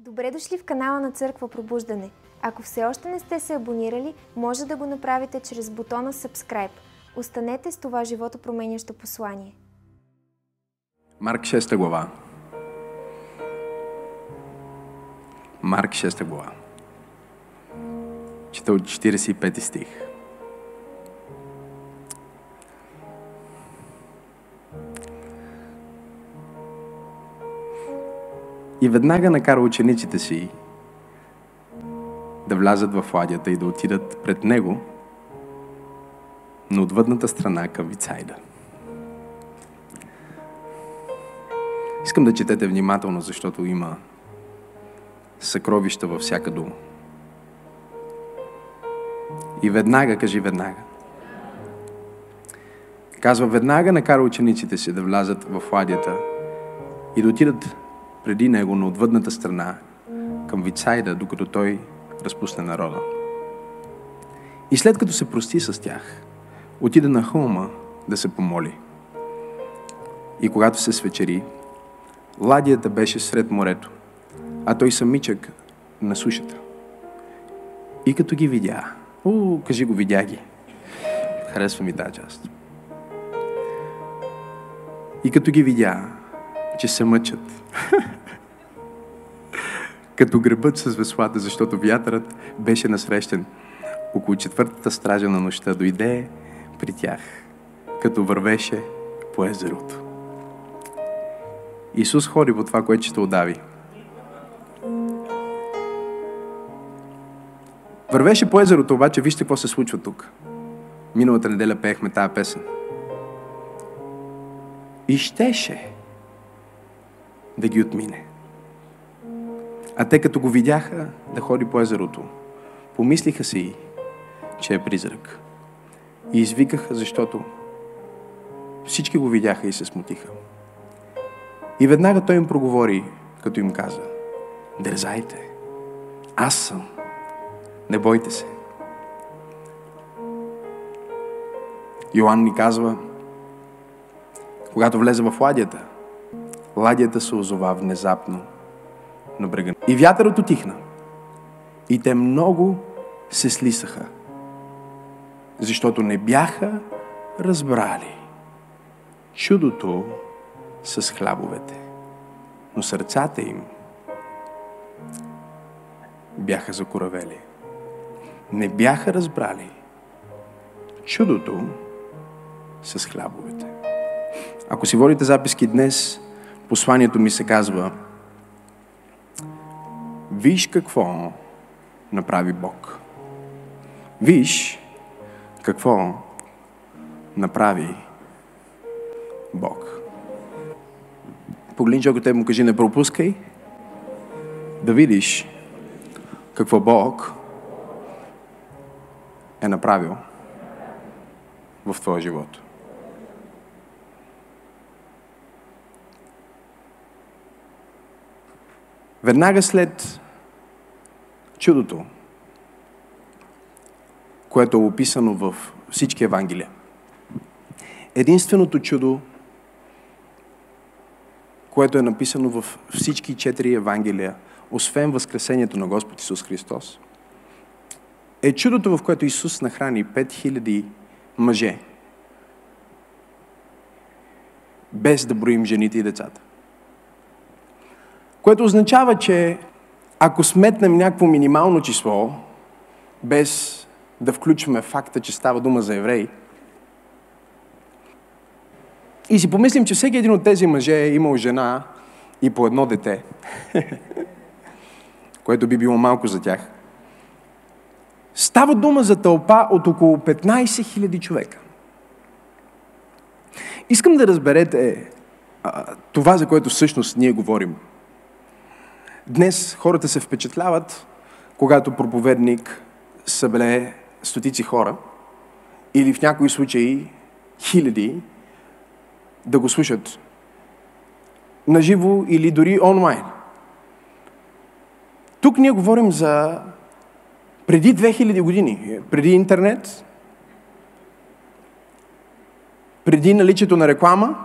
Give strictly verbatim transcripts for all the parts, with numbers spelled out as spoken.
Добре дошли в канала на Църква Пробуждане. Ако все още не сте се абонирали, може да го направите чрез бутона Subscribe. Останете с това животопроменящо послание. Марк шеста глава. Марк шеста глава. Чета от четиридесет и пети стих. И веднага накара учениците си да влязат в ладията и да отидат пред него на отвъдната страна към Витсаида. Искам да четете внимателно, защото има съкровища във всяка дума. И веднага, кажи веднага. Казва, веднага накара учениците си да влязат в ладията и да отидат преди него на отвъдната страна към Витсаида, докато той разпусне народа. И след като се прости с тях, отида на хълма да се помоли. И когато се свечери, ладията беше сред морето, а той самичък на сушата. И като ги видя, о, кажи го, видя ги. Харесва ми тази част. И като ги видя, че се мъчат, като гребат с веслата, защото вятърът беше насрещен. Около четвъртата стража на нощта дойде при тях, като вървеше по езерото. Исус ходи по това, което ще удави. Вървеше по езерото, обаче вижте какво се случва тук. Миналата неделя пеехме тая песен. И щеше да ги отмине. А те като го видяха да ходи по езерото, помислиха си, че е призрак. И извикаха, защото всички го видяха и се смутиха. И веднага той им проговори, като им каза: дързайте, аз съм, не бойте се. Йоан ни казва, когато влезе в ладията, ладията се озова внезапно на брега. И вятърът отихна. И те много се слисаха, защото не бяха разбрали чудото с хлябовете. Но сърцата им бяха закоравели. Не бяха разбрали чудото с хлябовете. Ако си водите записки днес, посланието ми се казва: виж какво направи Бог. Виж какво направи Бог. Погледни човека те му кажи: не пропускай да видиш какво Бог е направил в твоя живот. Веднага след чудото, което е описано във всички Евангелия, единственото чудо, което е написано във всички четири Евангелия, освен Възкресението на Господ Исус Христос, е чудото, в което Исус нахрани пет хиляди мъже, без да броим жените и децата. Което означава, че ако сметнем някакво минимално число, без да включваме факта, че става дума за евреи, и си помислим, че всеки един от тези мъже е имал жена и по едно дете, което би било малко за тях, става дума за тълпа от около петнайсет хиляди човека. Искам да разберете а, това, за което всъщност ние говорим. Днес хората се впечатляват, когато проповедник събере стотици хора или в някои случаи хиляди да го слушат наживо или дори онлайн. Тук ние говорим за преди две хиляди години, преди интернет, преди наличието на реклама,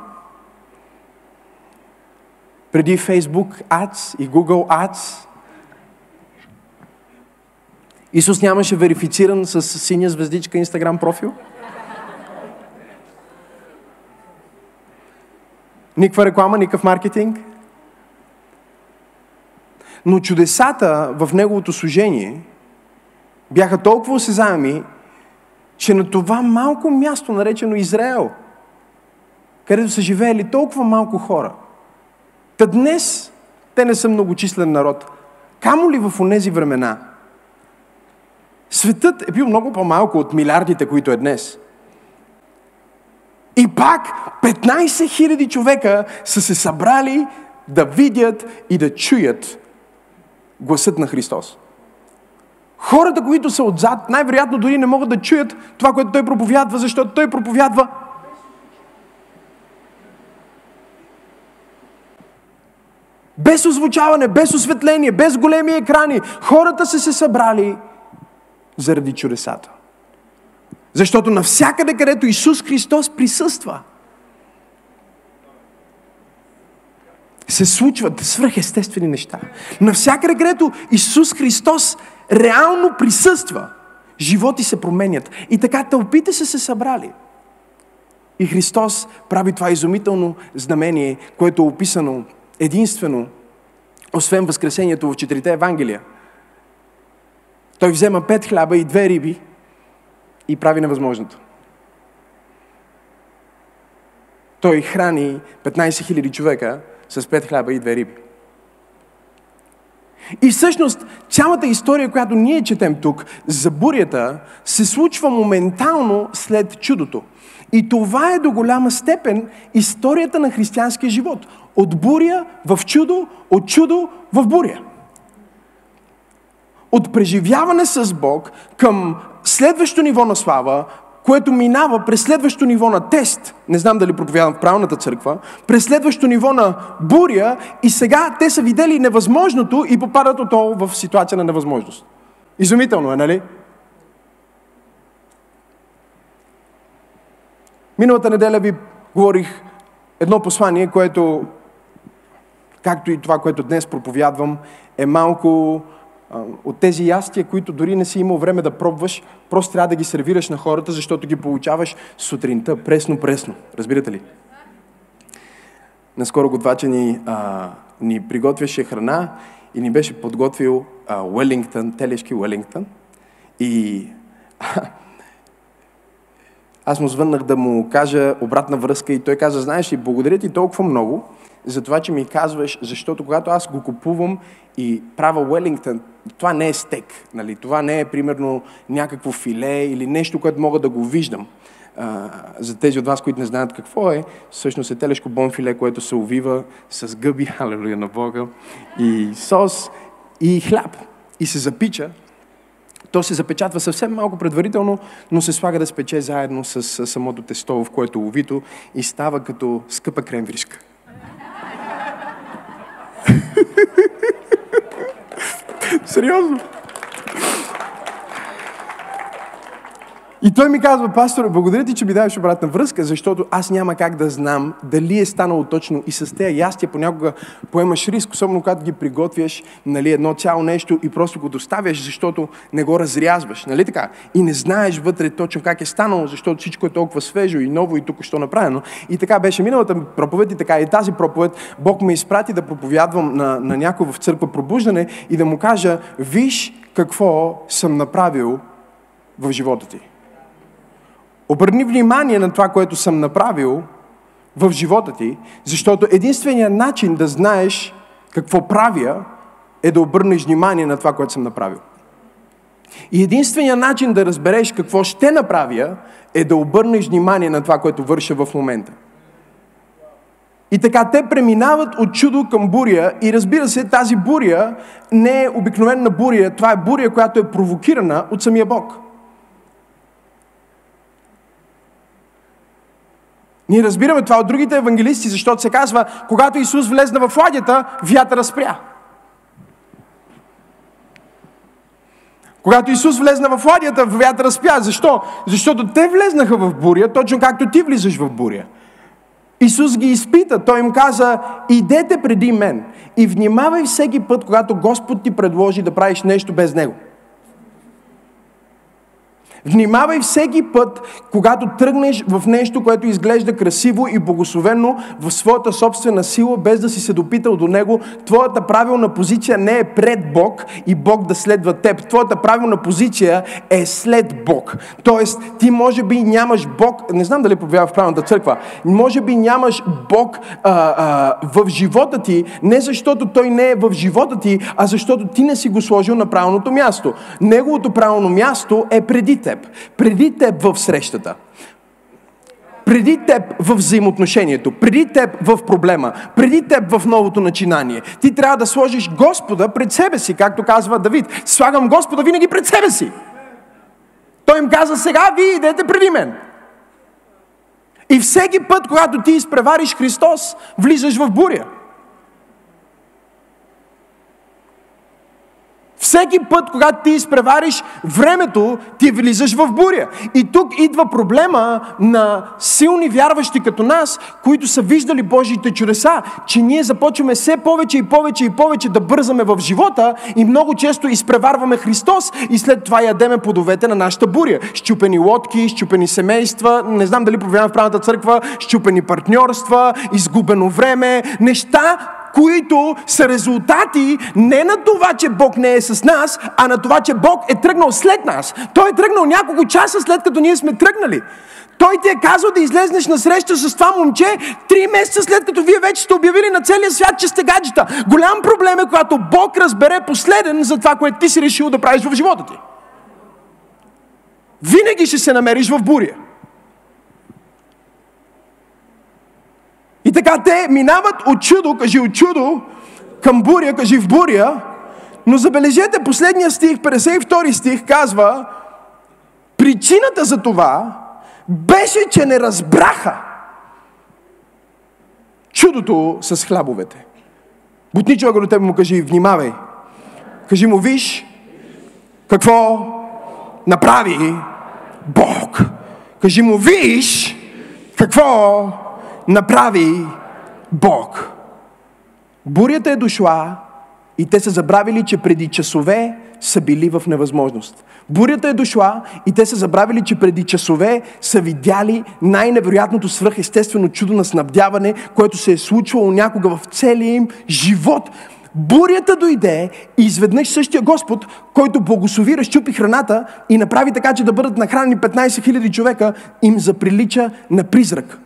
преди Facebook Ads и Google Ads, Исус нямаше верифициран с синя звездичка Инстаграм профил? Никаква реклама, никакъв маркетинг. Но чудесата в неговото служение бяха толкова осезаеми, че на това малко място, наречено Израел, където са живеели толкова малко хора, та днес те не са многочислен народ. Камо ли в онези времена? Светът е бил много по-малко от милиардите, които е днес. И пак петнайсет хиляди човека са се събрали да видят и да чуят гласът на Христос. Хората, които са отзад, най-вероятно дори не могат да чуят това, което той проповядва, защото той проповядва. Без озвучаване, без осветление, без големи екрани, хората са се събрали заради чудесата. Защото навсякъде, където Исус Христос присъства, се случват свръхестествени неща. Навсякъде, където Исус Христос реално присъства, животи се променят. И така тълпите са се събрали. И Христос прави това изумително знамение, което е описано единствено, освен Възкресението в четирите Евангелия. Той взема пет хляба и две риби и прави невъзможното. Той храни петнайсет хиляди човека с пет хляба и две риби. И всъщност цялата история, която ние четем тук за бурята, се случва моментално след чудото. И това е до голяма степен историята на християнския живот. От буря в чудо, от чудо в буря. От преживяване с Бог към следващо ниво на слава, което минава през следващо ниво на тест, не знам дали проповядам в правилната църква, през следващо ниво на буря, и сега те са видели невъзможното и попадат отново в ситуация на невъзможност. Изумително е, нали? Миналата неделя ви говорих едно послание, което, както и това, което днес проповядвам, е малко от тези ястия, които дори не си имал време да пробваш, просто трябва да ги сервираш на хората, защото ги получаваш сутринта, пресно-пресно. Разбирате ли? Наскоро готвача ни, а, ни приготвяше храна и ни беше подготвил а, Уелингтън, телешки Уелингтън. И а, аз му звъннах да му кажа обратна връзка и той каза: знаеш ли, благодаря ти толкова много за това, че ми казваш, защото когато аз го купувам и правя Уелингтън, това не е стек, нали? Това не е примерно някакво филе или нещо, което мога да го виждам. А, за тези от вас, които не знаят какво е, всъщност е телешко бонфиле, което се увива с гъби, алелуя на Бога, и сос, и хляб, и се запича. То се запечатва съвсем малко предварително, но се слага да спече заедно с, с самото тесто, в което е увито, и става като скъпа кремвришка. Сериозно. И той ми казва: пасторе, благодаря ти, че ми даваш обратна връзка, защото аз няма как да знам дали е станало точно. И с тези ястия понякога поемаш риск, особено когато ги приготвяш, нали, едно цяло нещо и просто го доставяш, защото не го разрязваш, нали така? И не знаеш вътре точно как е станало, защото всичко е толкова свежо и ново и току-що направено. И така беше миналата проповед и така и тази проповед. Бог ме изпрати да проповядвам на, на някой в Църква Пробуждане и да му кажа: виж какво съм направил в живота ти. Обърни внимание на това, което съм направил в живота ти, защото единственият начин да знаеш какво правя е да обърнеш внимание на това, което съм направил. И единственият начин да разбереш какво ще направя е да обърнеш внимание на това, което върша в момента. И така те преминават от чудо към буря и, разбира се, тази буря не е обикновена буря, това е буря, която е провокирана от самия Бог. Ние разбираме това от другите евангелисти, защото се казва, когато Исус влезна в ладията, вятъра спря. Когато Исус влезна в ладията, вятъра спря. Защо? Защото те влезнаха в буря, точно както ти влизаш в буря. Исус ги изпита, той им каза: идете преди мен и внимавай всеки път, когато Господ ти предложи да правиш нещо без Него. Внимавай всеки път, когато тръгнеш в нещо, което изглежда красиво и благословено в своята собствена сила, без да си се допитал до него. Твоята правилна позиция не е пред Бог и Бог да следва теб. Твоята правилна позиция е след Бог. Тоест, ти може би нямаш Бог, не знам дали повярвам в правилната църква, може би нямаш Бог а, а, в живота ти, не защото той не е в живота ти, а защото ти не си го сложил на правилното място. Неговото правилно място е преди теб. Преди теб в срещата, преди теб в взаимоотношението, преди теб в проблема, преди теб в новото начинание. Ти трябва да сложиш Господа пред себе си, както казва Давид. Слагам Господа винаги пред себе си. Той им каза: сега вие идете преди мен. И всеки път, когато ти изпревариш Христос, влизаш в буря. Всеки път, когато ти изпревариш времето, ти влизаш в буря. И тук идва проблема на силни вярващи като нас, които са виждали Божиите чудеса, че ние започваме все повече и повече и повече да бързаме в живота и много често изпреварваме Христос и след това ядеме плодовете на нашата буря. Счупени лодки, счупени семейства, не знам дали повярвам в правната църква, счупени партньорства, изгубено време, неща, които са резултати не на това, че Бог не е с нас, а на това, че Бог е тръгнал след нас. Той е тръгнал няколко часа след като ние сме тръгнали. Той ти е казал да излезнеш на среща с това момче три месеца след като вие вече сте обявили на целия свят, че сте гаджета. Голям проблем е, когато Бог разбере последен за това, което ти си решил да правиш в живота ти. Винаги ще се намериш в буря. И така те минават от чудо, кажи от чудо, към буря, кажи в буря, но забележете последния стих, петдесет и втори стих, казва: причината за това беше, че не разбраха чудото с хлябовете. Бутни човека до тебе му кажи: внимавай. Кажи му: виж какво направи Бог. Кажи му: виж какво направи Бог. Бурята е дошла и те са забравили, че преди часове са били в невъзможност. Бурята е дошла и те са забравили, че преди часове са видяли най-невероятното свръхестествено чудо на снабдяване, което се е случвало някога в целия им живот. Бурята дойде и изведнъж същия Господ, който благослови, разчупи храната и направи така, че да бъдат нахранени петнайсет хиляди човека, им заприлича на призрак.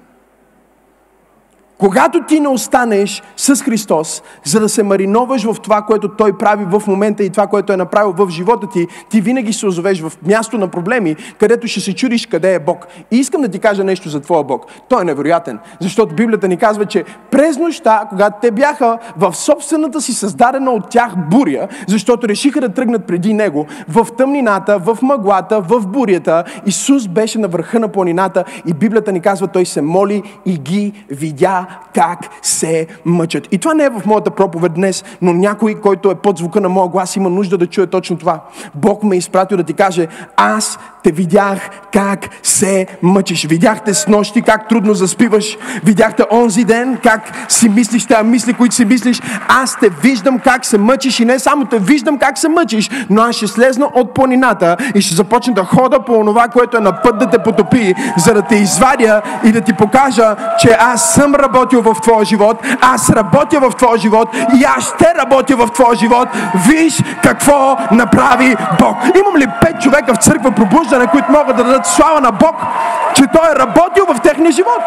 Когато ти не останеш с Христос, за да се мариноваш в това, което Той прави в момента и това, което е направил в живота ти, ти винаги се озовеш в място на проблеми, където ще се чудиш къде е Бог. И искам да ти кажа нещо за твоя Бог. Той е невероятен, защото Библията ни казва, че през нощта, когато те бяха в собствената си създадена от тях буря, защото решиха да тръгнат преди Него, в тъмнината, в мъглата, в бурята, Исус беше на върха на планината и Библията ни казва, Той се моли и ги видя как се мъчат. И това не е в моята проповед днес, но някой, който е под звука на моя глас, има нужда да чуе точно това. Бог ме е изпратил да ти каже: аз те видях как се мъчиш. Видяхте с нощи как трудно заспиваш. Видяхте онзи ден как си мислиш тя мисли, които си мислиш. Аз те виждам как се мъчиш и не само те виждам как се мъчиш, но аз ще слезна от планината и ще започна да хода по онова, което е на път да те потопи, за да те извадя и да ти покажа, че аз съм работил в твоя живот, аз работя в твоя живот и аз ще работя в твоя живот. Виж какво направи Бог. Имам ли пет човека в църква пробуждане, които могат да дадат слава на Бог, че Той е работил в техния живот?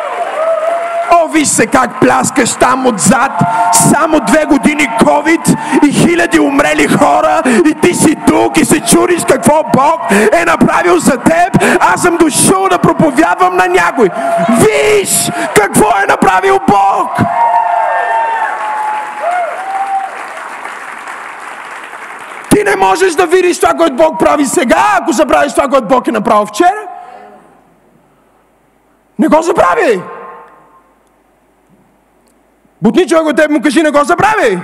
О, виж се как пляскаш там отзад. Само две години COVID и хиляди умрели хора и ти си тук и се чудиш какво Бог е направил за теб. Аз съм дошъл да проповядвам на някой. Виж какво е направил Бог! Ти не можеш да видиш това, което Бог прави сега, ако забравиш това, което Бог е направил вчера. Не го забравяй! Бутни човек от теб му кажи: не го забравяй.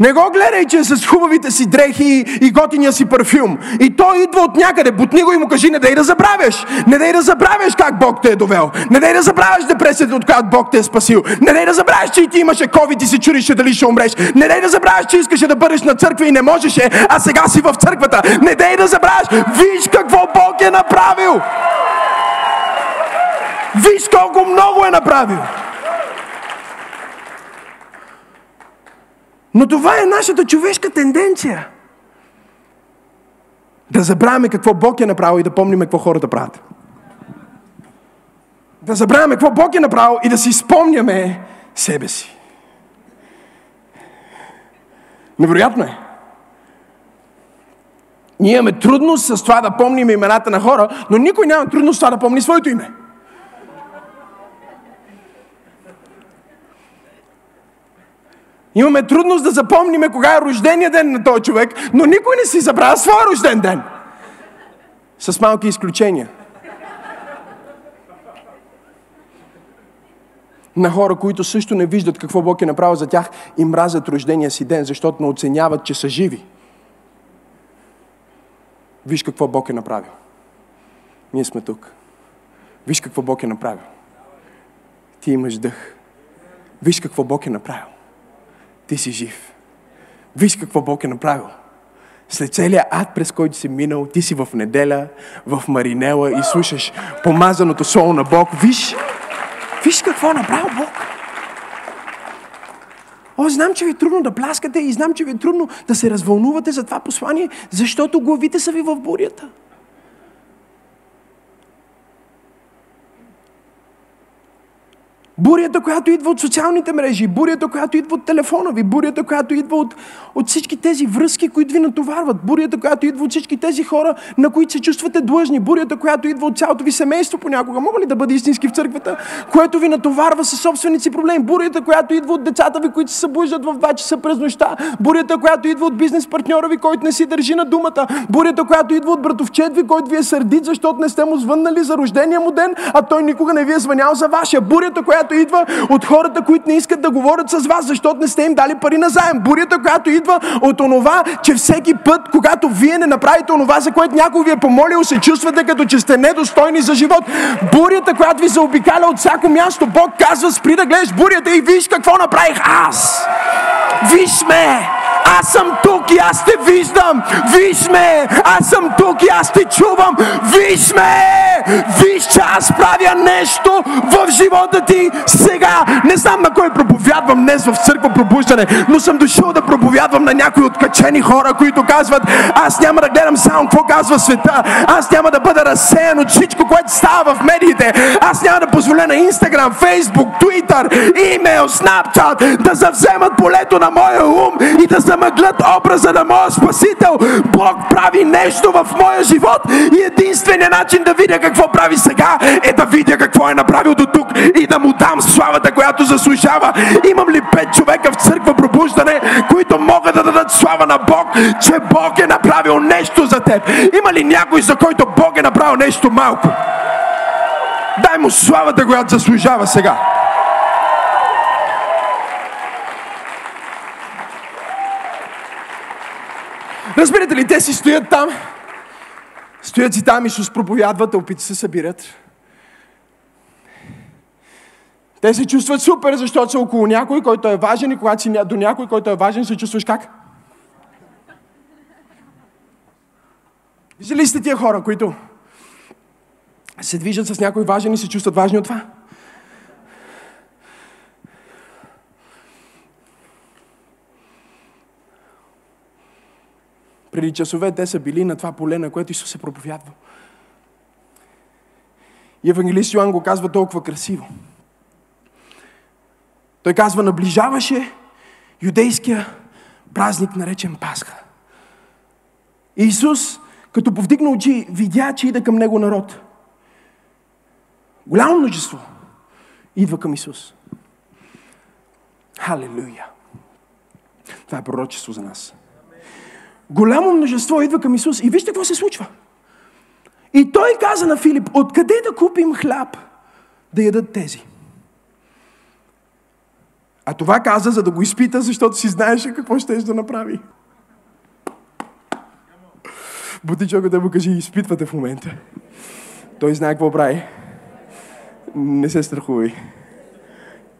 Не го гледай, че е с хубавите си дрехи и готиния си парфюм. И той идва от някъде. Бутни го и му кажи, не дай да забравяш. Не дай да забравяш как Бог те е довел. Не дай да забравяш депресията, от която Бог те е спасил. Не дай да забравяш, че и ти имаше ковид и се чудеше дали ще умреш. Не дай да забравяш, че искаше да бъдеш на църква и не можеше, а сега си в църквата. Не дай да забравяш. Виж какво Бог е направил. Виж колко много е направил. Но това е нашата човешка тенденция. Да забравяме какво Бог е направил и да помним какво хората правят. Да забравяме какво Бог е направил и да си спомняме себе си. Невероятно е. Ние имаме трудност с това да помним имената на хора, но никой няма трудност с това да помни своето име. Имаме трудност да запомниме кога е рождения ден на този човек, но никой не си забравя своя рожден ден. С малки изключения. На хора, които също не виждат какво Бог е направил за тях и мразят рождения си ден, защото не оценяват, че са живи. Виж какво Бог е направил. Ние сме тук. Виж какво Бог е направил. Ти имаш дъх. Виж какво Бог е направил. Ти си жив. Виж какво Бог е направил. След целия ад, през който си минал, ти си в неделя, в Маринела и слушаш помазаното соло на Бог. Виж, виж какво е направил Бог. О, знам, че ви е трудно да пляскате и знам, че ви е трудно да се развълнувате за това послание, защото главите са ви в бурята. Бурята, която идва от социалните мрежи, бурята, която идва от телефона ви, бурята, която идва от, от всички тези връзки, които ви натоварват, бурята, която идва от всички тези хора, на които се чувствате длъжни, бурята, която идва от цялото ви семейство понякога, мога ли да бъде истински в църквата, което ви натоварва със собственици проблеми, бурята, която идва от децата ви, които се събуждат в два часа през нощта, бурята, която идва от бизнес партньора ви, който не си държи на думата, бурята, която идва от братовчет ви, който ви е сърдит, защото не сте му звъннали за рождения му ден, а той никога не ви е звънял за вашия, бурята, която идва от хората, които не искат да говорят с вас, защото не сте им дали пари на заем. Бурята, която идва от онова, че всеки път, когато вие не направите онова, за което някой ви е помолил, се чувствате като че сте недостойни за живот. Бурята, която ви заобикаля от всяко място. Бог казва, спри да гледаш бурята и виж какво направих аз. Виж ме! Аз съм тук и аз те виждам. Виж ме! Аз съм тук и аз те чувам. Виж ме! Виж, че аз правя нещо в живота ти сега. Не знам на кой проповядвам днес в църква пробуждане, но съм дошъл да проповядвам на някои откачени хора, които казват, аз няма да гледам само какво казва света. Аз няма да бъда разсеян от всичко, което става в медиите. Аз няма да позволя на Инстаграм, Фейсбук, Твитър, имейл, Снапчат да завземат полето на моя ум и да замъглят образа на моя Спасител. Бог прави нещо в моя живот и единственият начин да видя какво прави сега е да видя какво е направил до тук и да му дам славата, която заслужава. Имам ли пет човека в църква пробуждане, които могат да дадат слава на Бог, че Бог е направил нещо за теб? Има ли някой, за който Бог е направил нещо малко? Дай му славата, която заслужава сега. Разбирате ли, те си стоят там, стоят си там, Исус проповядва, тълпите се събират. Те се чувстват супер, защото са около някой, който е важен, и когато си до някой, който е важен, се чувстваш как? Виждали сте тия хора, които се движат с някой важен и се чувстват важни от това? Преди часове те са били на това поле, на което Исус се проповядва. И евангелист Йоан го казва толкова красиво. Той казва, наближаваше юдейския празник, наречен Пасха. И Исус, като повдигна очи, видя, че иде към него народ. Голямо множество идва към Исус. Халелуя! Това е пророчество за нас. Голямо множество идва към Исус и вижте какво се случва. И той каза на Филип, откъде да купим хляб да ядат тези? А това каза, за да го изпита, защото си знаеше какво щеш да направи. Бутичокът да му кажи, изпитвате в момента. Той знае какво прави. Не се страхувай.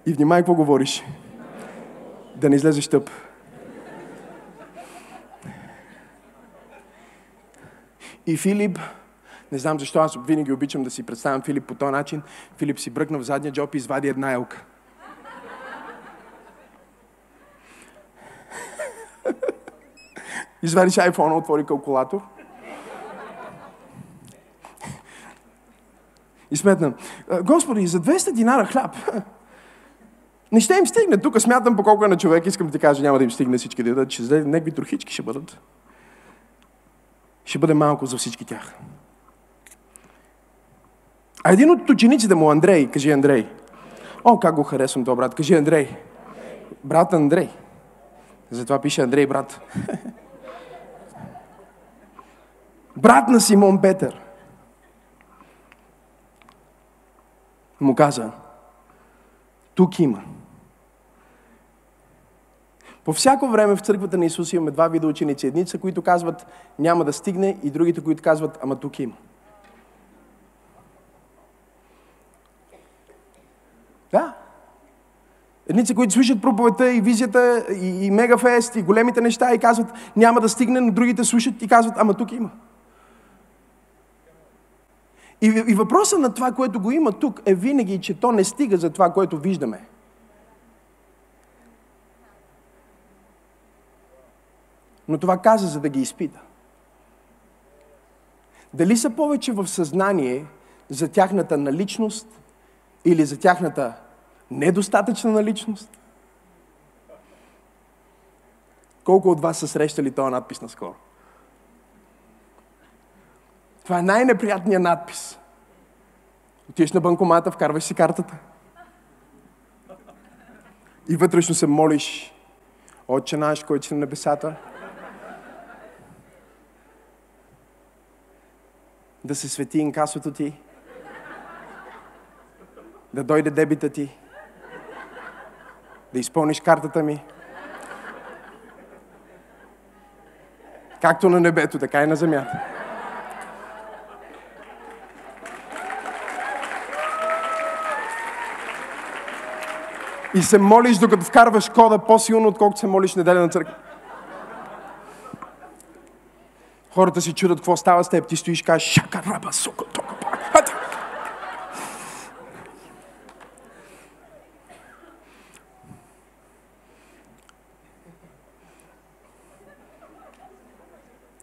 И внимай какво говориш. Да не излезеш тъп. И Филип, не знам защо, аз винаги обичам да си представям Филип по този начин. Филип си бръкна в задния джоб и извади една елка. Извадиш айфона, отвори калкулатор. И сметна, Господи, за двеста динара хляб. Не ще им стигне. Тук смятам по колко е на човек. Искам да ти кажа, няма да им стигне всички да ядат. Че за някакви трохички ще бъдат. Ще бъде малко за всички тях. А един от учениците му, Андрей, кажи Андрей. О, как го харесвам това, брат. Кажи Андрей. Брат Андрей. Затова пише Андрей, брат. Брат на Симон Петър. Му каза, тук има. По всяко време в църквата на Исус имаме два вида ученици. Едни са, които казват, няма да стигне, и другите, които казват, ама тук има. Да. Едни са, които слушат проповедта и визията, и, и мегафест, и големите неща, и казват, няма да стигне, но другите слушат и казват, ама тук има. И, и въпросът на това, което го има тук, е винаги, че то не стига за това, което виждаме. Но това каза, за да ги изпита. Дали са повече в съзнание за тяхната наличност или за тяхната недостатъчна наличност? Колко от вас са срещали този надпис наскоро? Това е най-неприятният надпис. Отиеш на банкомата, вкарваш си картата. И вътрешно се молиш. Отче наш, който си на небесата. Да се свети инкасото ти. Да дойде дебита ти. Да изпълниш картата ми. Както на небето, така и на земята. И се молиш, докато вкарваш кода по-силно, отколкото се молиш неделя на църква. Хората си чудят какво става с теб. Ти стоиш и кажеш, шака, раба, сука, тока, пак.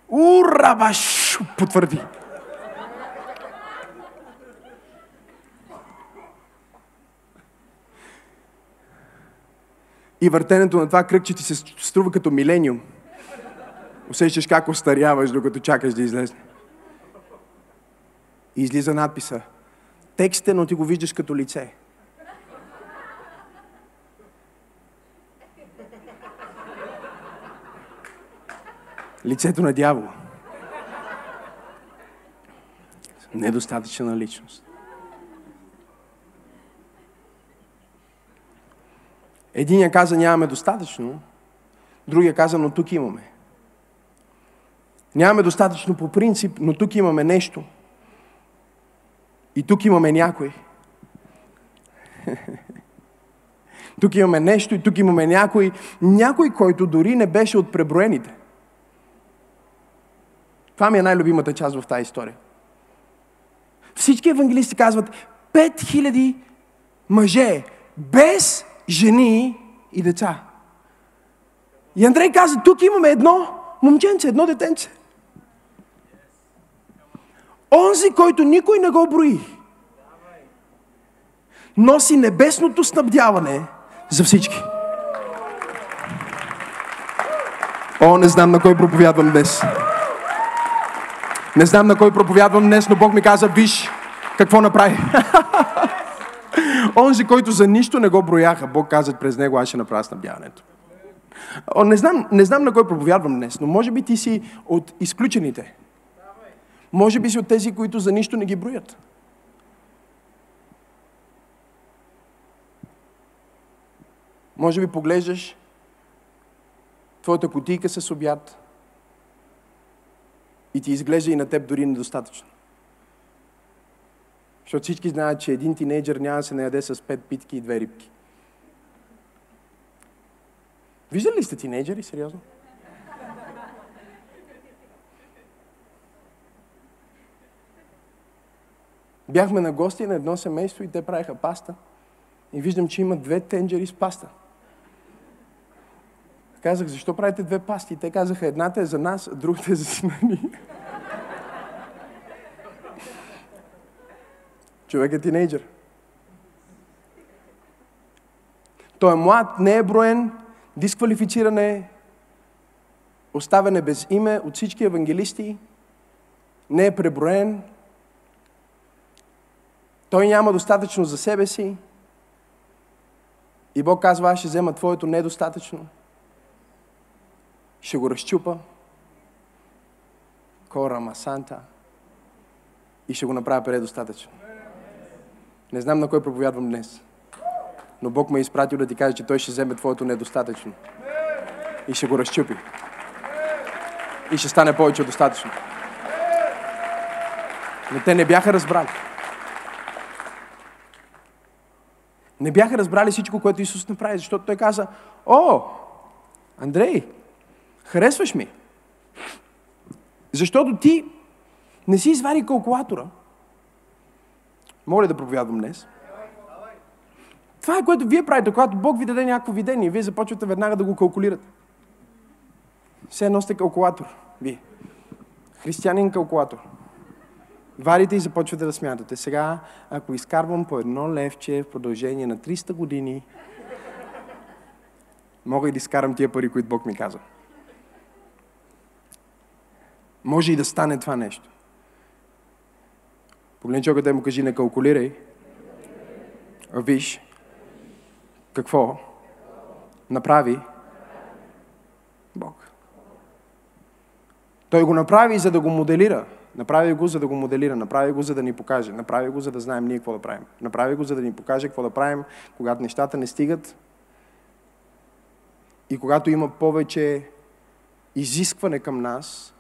Ура, баш, потвърди. И въртенето на това кръгче ти се струва като милениум. Усещаш как остаряваш, докато чакаш да излезе. И излиза надписа. Текстът, но ти го виждаш като лице. Лицето на дявола. Недостатъчна личност. Единия каза, нямаме достатъчно. Другия каза, но тук имаме. Нямаме достатъчно по принцип, но тук имаме нещо. И тук имаме някой. Тук имаме нещо и тук имаме някой. Някой, който дори не беше от преброените. Това ми е най-любимата част в тази история. Всички евангелисти казват пет хиляди мъже, без жени и деца. И Андрей каза, тук имаме едно момченце, едно детенце. Онзи, който никой не го брои, носи небесното снабдяване за всички. О, не знам на кой проповядвам днес. Не знам на кой проповядвам днес, но Бог ми каза, виж какво направи. Онзи, който за нищо не го брояха, Бог каза, през него аз ще направя снабдяването. О, не знам, не знам на кой проповядвам днес, но може би ти си от изключените. Може би си от тези, които за нищо не ги броят. Може би поглеждаш твоята кутийка с обяд и ти изглежда и на теб дори недостатъчно. Защото всички знаят, че един тинейджър няма да се наяде с пет питки и две рибки. Виждали ли сте тинейджери, сериозно? Бяхме на гости на едно семейство и те правиха паста. И виждам, че има две тенджери с паста. Казах, защо правите две пасти? И те казаха, едната е за нас, а другата е за сина ни. Човек е тинейджър. Той е млад, не е броен, дисквалифициране, оставяне без име от всички евангелисти, не е преброен, той няма достатъчно за себе си и Бог казва, аз ще взема твоето недостатъчно, ще го разчупа, кора масанта и ще го направя предостатъчно. Не знам на кой проповядвам днес, но Бог ме е изпратил да ти каже, че Той ще вземе твоето недостатъчно и ще го разчупи и ще стане повече достатъчно. Но те не бяха разбрали. Не бяха разбрали всичко, което Исус направи, защото Той каза, о, Андрей, харесваш ми, защото ти не си извади калкулатора. Моля да проповядвам днес. Това е, което вие правите, когато Бог ви даде някакво видение, вие започвате веднага да го калкулирате. Все едно сте калкулатор, вие. Християнин калкулатор. Вадите и започвате да смятате. Сега, ако изкарвам по едно левче в продължение на триста години, мога и да изкарам тия пари, които Бог ми каза. Може и да стане това нещо. Погледни човека, той му кажи, не калкулирай, а виж какво направи Бог. Той го направи, за да го моделира. Направи го, за да го моделира. Направи го, за да ни покаже. Направи го, за да знаем ние какво да правим. Направи го, за да ни покаже какво да правим, когато нещата не стигат и когато има повече изискване към нас,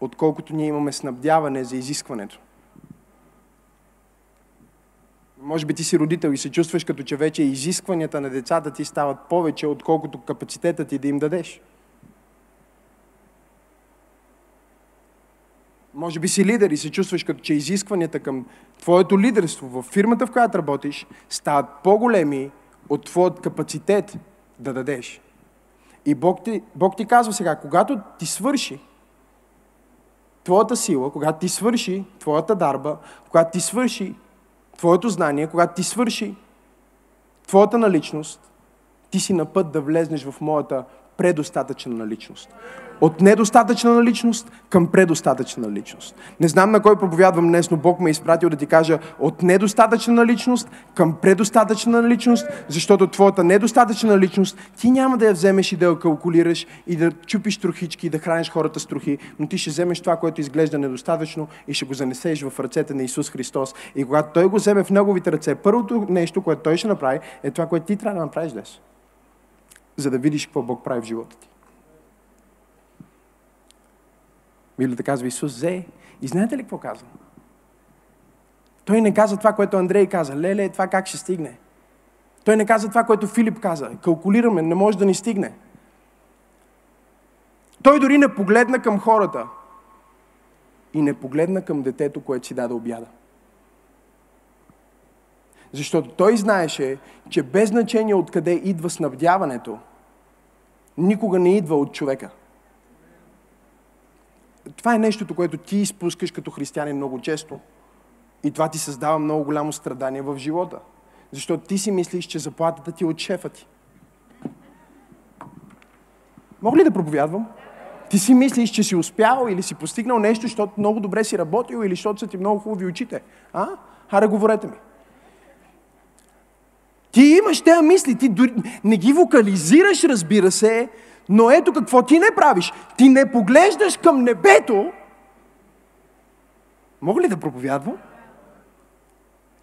отколкото ние имаме снабдяване за изискването. Може би ти си родител и се чувстваш, като че вече изискванията на децата ти стават повече, отколкото капацитета ти да им дадеш. Може би си лидер и се чувстваш, като че изискванията към твоето лидерство в фирмата, в която работиш, стават по-големи от твоят капацитет да дадеш. И Бог ти, Бог ти казва сега, когато ти свърши твоята сила, когато ти свърши твоята дарба, когато ти свърши твоето знание, когато ти свърши твоята наличност, ти си на път да влезнеш в моята предостатъчна наличност. От недостатъчна наличност към предостатъчна наличност. Не знам на кой проповядвам днес, но Бог ме е изпратил да ти кажа от недостатъчна наличност към предостатъчна наличност, защото твоята недостатъчна наличност ти няма да я вземеш и да я калкулираш и да чупиш трохички и да храниш хората с трохи, но ти ще вземеш това, което изглежда недостатъчно и ще го занесеш в ръцете на Исус Христос. И когато Той го вземе в неговите ръце, първото нещо, което Той ще направи, е това, което ти трябва да направиш днес, за да видиш какво Бог прави в живота ти. Библията казва, Исус взе. И знаете ли какво казва? Той не каза това, което Андрей каза. Леле, това как ще стигне? Той не каза това, което Филип каза. Калкулираме, не може да ни стигне. Той дори не погледна към хората и не погледна към детето, което си даде обяда. Защото той знаеше, че без значение откъде идва снабдяването, никога не идва от човека. Това е нещото, което ти изпускаш като християнин много често. И това ти създава много голямо страдание в живота. Защото ти си мислиш, че заплатата ти е от шефа ти. Мога ли да проповядвам? Ти си мислиш, че си успял или си постигнал нещо, защото много добре си работил или защото са ти много хубави очите. А? Харе, говорете ми. Ти имаш тези мисли, ти дори не ги вокализираш, разбира се, но ето какво ти не правиш. Ти не поглеждаш към небето. Мога ли да проповядвам?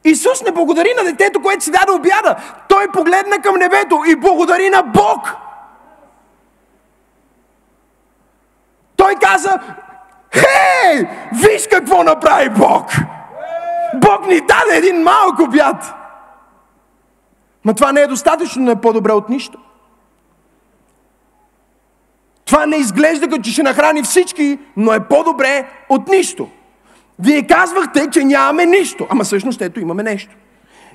Исус не благодари на детето, което си даде обяда. Той той погледна към небето и благодари на Бог. Той каза: хей, виж какво направи Бог! Бог ни даде един малък обяд. Ма това не е достатъчно, не е по-добре от нищо. Това не изглежда като че ще нахрани всички, но е по-добре от нищо. Вие казвахте, че нямаме нищо, ама всъщност ето имаме нещо.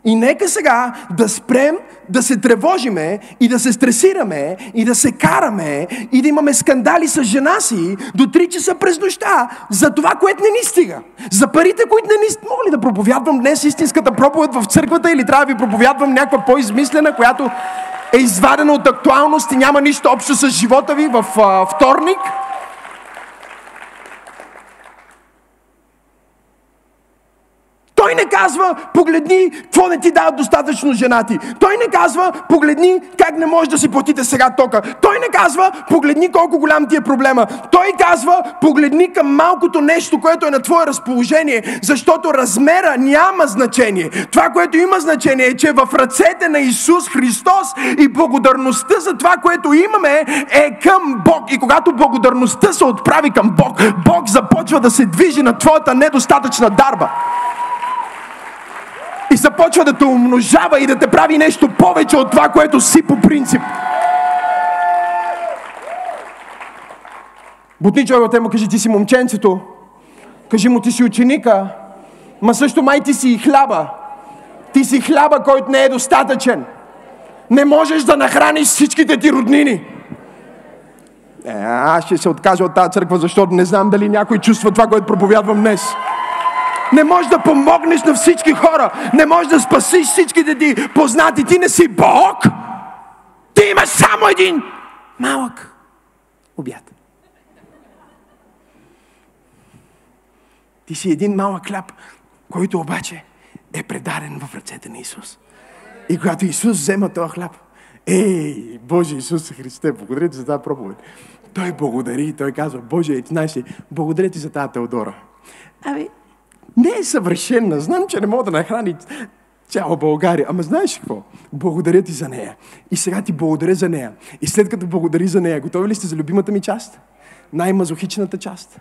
И нека сега да спрем да се тревожиме и да се стресираме и да се караме и да имаме скандали с жена си до три часа през нощта за това, което не ни стига. За парите, които не ни стига. Мога ли да проповядвам днес истинската проповед в църквата или трябва да ви проповядвам някаква по-измислена, която е извадена от актуалност и няма нищо общо с живота ви във а, вторник? Той не казва: погледни какво не ти дават достатъчно женати. Той не казва: погледни как не можеш да си платите сега тока. Той не казва: погледни колко голям ти е проблема. Той казва: погледни към малкото нещо, което е на твое разположение, защото размера няма значение. Това, което има значение, е, че в ръцете на Исус Христос и благодарността за това, което имаме, е към Бог. И когато благодарността се отправи към Бог, Бог започва да се движи на твоята недостатъчна дарба. И започва да те умножава и да те прави нещо повече от това, което си по принцип. Бутни човек, те му кажи: ти си момченцето. Кажи му: ти си ученика. Ма също май ти си и хляба. Ти си хляба, който не е достатъчен. Не можеш да нахраниш всичките ти роднини. Е, аз ще се откажа от тази църква, защото не знам дали някой чувства това, което проповядвам днес. Не можеш да помогнеш на всички хора. Не можеш да спасиш всичките ти познати. Ти не си Бог. Ти имаш само един малък обяд. Ти си един малък хляб, който обаче е предаден в ръцете на Исус. И когато Исус взема този хляб, ей, Боже Исус Христе, благодаря ти за тази проповед. Той благодари и той казва: Боже, ти знаеш ли, благодаря ти за тази Теодора. Ами, не е съвършена. Знам, че не мога да нахрани цяла България. Ама знаеш какво? Благодаря ти за нея. И сега ти благодаря за нея. И след като благодари за нея, готови ли сте за любимата ми част? Най-мазохичната част.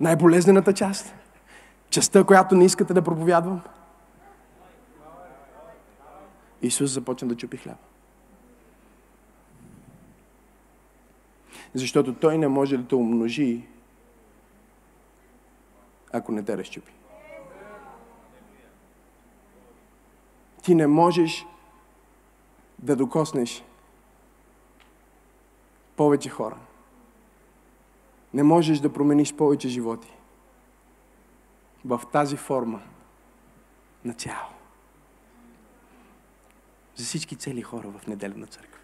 Най-болезнената част. Частта, която не искате да проповядвам. Исус започна да чупи хляба. Защото той не може да те умножи, ако не те разчупи. Ти не можеш да докоснеш повече хора. Не можеш да промениш повече животи в тази форма на тяло. За всички цели хора в неделна църква.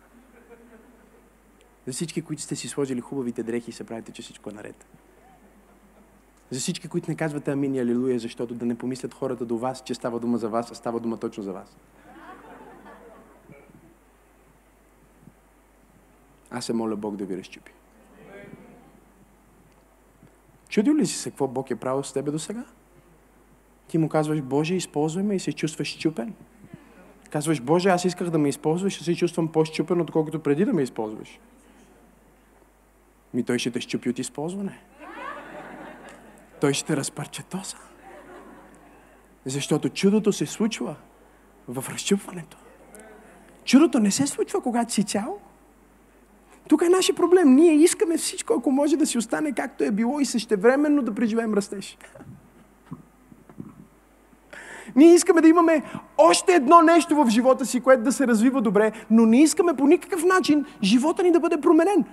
За всички, които сте си сложили хубавите дрехи и се правите, че всичко е наред. За всички, които не казвате амин и алилуя, защото да не помислят хората до вас, че става дума за вас, а става дума точно за вас. Аз се моля Бог да ви разчупи. Чудил ли си се какво Бог е правил с тебе до сега? Ти му казваш: Боже, използвай ме, и се чувстваш щупен. Казваш: Боже, аз исках да ме използваш, а се чувствам по-щупен, отколкото преди да ме използваш. Ми той ще те щупи от използване. Той ще разпарчетоса. Защото чудото се случва в разчупването. Чудото не се случва, когато си цял. Тук е нашия проблем. Ние искаме всичко, ако може, да си остане както е било и същевременно да преживеем растеж. Ние искаме да имаме още едно нещо в живота си, което да се развива добре, но не искаме по никакъв начин живота ни да бъде променен.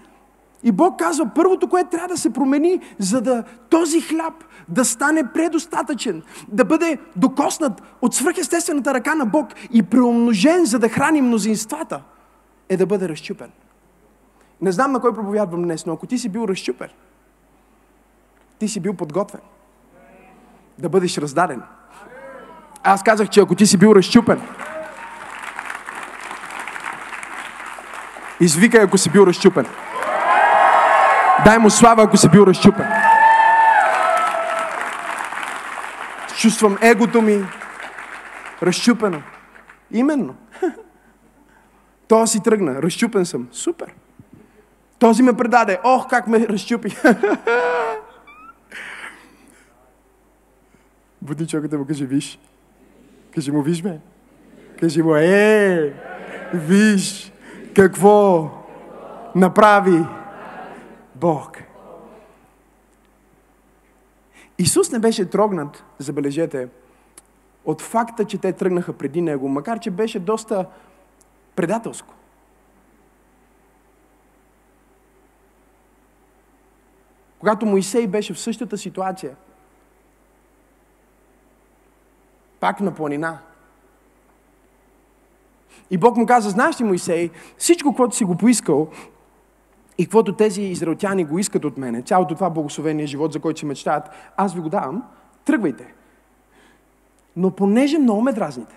И Бог казва: първото, което трябва да се промени, за да този хляб да стане предостатъчен, да бъде докоснат от свръхестествената ръка на Бог и преумножен, за да храни мнозинствата, е да бъде разчупен. Не знам на кой проповядвам днес, но ако ти си бил разчупен, ти си бил подготвен да бъдеш раздаден. Аз казах, че ако ти си бил разчупен, извикай, ако си бил разчупен. Дай му слава, ако си бил разчупен. Чувствам егото ми разчупено. Именно. Той си тръгна. Разчупен съм. Супер. Този ме предаде. Ох, как ме разчупи. Буди човеката му, каже, виж. Кажи му, виж ме. Кажи му, е, виж какво направи Бог. Исус не беше трогнат, забележете, от факта, че те тръгнаха преди Него, макар че беше доста предателско. Когато Моисей беше в същата ситуация, пак на планина, и Бог му каза, знаеш ли, Моисей, всичко, което си го поискал и каквото тези израелтяни го искат от мене, цялото това благословение, живот, за който си мечтаят, аз ви го давам, тръгвайте. Но понеже много ме дразните,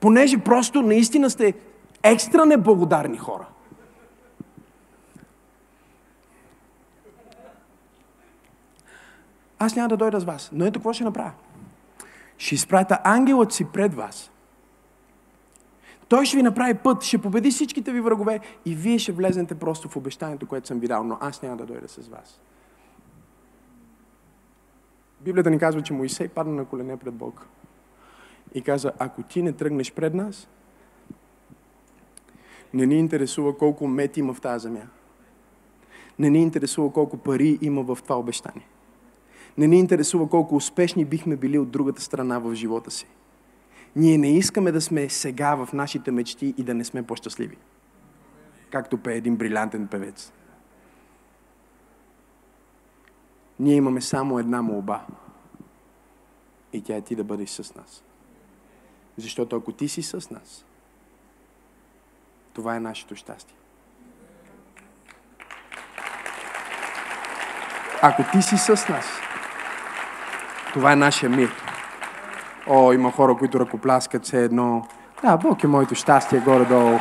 понеже просто наистина сте екстра неблагодарни хора, аз няма да дойда с вас. Но ето какво ще направя. Ще изпратя ангелът си пред вас. Той ще ви направи път, ще победи всичките ви врагове и вие ще влезнете просто в обещанието, което съм ви дал, но аз няма да дойда с вас. Библията ни казва, че Моисей падна на колене пред Бог и каза, ако ти не тръгнеш пред нас, не ни интересува колко мед има в тази земя. Не ни интересува колко пари има в това обещание. Не ни интересува колко успешни бихме били от другата страна в живота си. Ние не искаме да сме сега в нашите мечти и да не сме по-щастливи. Както пее един брилянтен певец. Ние имаме само една молба. И тя е ти да бъдеш с нас. Защото ако ти си с нас, това е нашето щастие. Ако ти си с нас, това е нашия мир. О, има хора, които ръкопляскат все едно. Да, Бог е моето щастие горе-долу.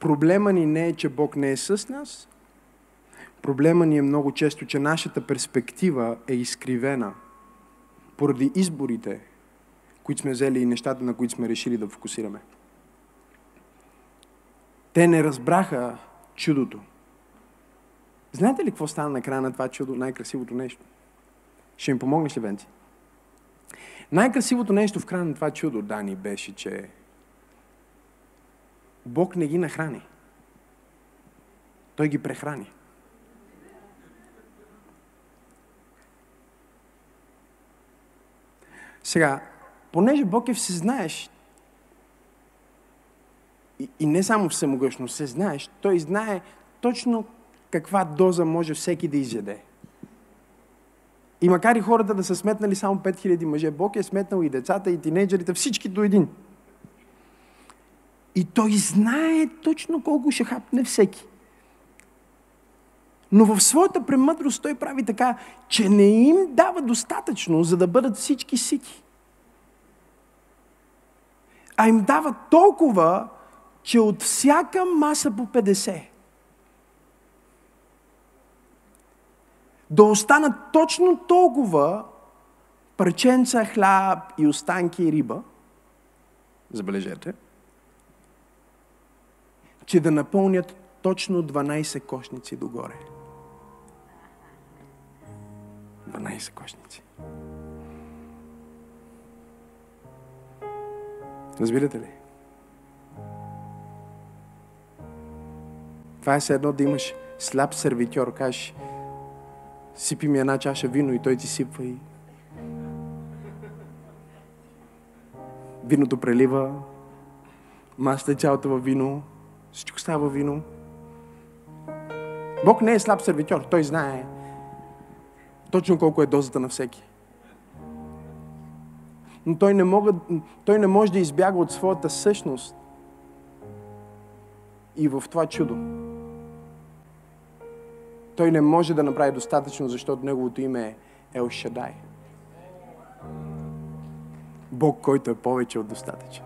Проблема ни не е, че Бог не е с нас. Проблема ни е много често, че нашата перспектива е изкривена поради изборите, които сме взели и нещата, на които сме решили да фокусираме. Те не разбраха чудото. Знаете ли какво стана на края на това чудо? Най-красивото нещо. Ще им помогнеш ли, Венци? Най-красивото нещо в края на това чудо, Дани, беше, че Бог не ги нахрани. Той ги прехрани. Сега, понеже Бог е всезнаеш, и, и не само всемогъщ, но всезнаеш, Той знае точно каква доза може всеки да изяде. И макар и хората да са сметнали само пет хиляди мъже, Бог е сметнал и децата, и тинейджерите, всички до един. И Той знае точно колко ще хапне всеки. Но в своята премъдрост Той прави така, че не им дава достатъчно, за да бъдат всички сити. А им дава толкова, че от всяка маса по петдесет. Да останат точно толкова парченца, хляб и останки и риба. Забележете. Че да напълнят точно дванайсет кошници догоре. дванайсет кошници. Разбирате ли? Това е все едно да имаш слаб сервитьор. Кажеш, сипи ми една чаша вино и той ти сипва и... Виното прелива, масата е цялата във вино, всичко става във вино. Бог не е слаб сервитьор, Той знае точно колко е дозата на всеки. Но той не, мога, той не може да избяга от своята същност и в това чудо. Той не може да направи достатъчно, защото неговото име е Ел Шадай. Бог, който е повече от достатъчен.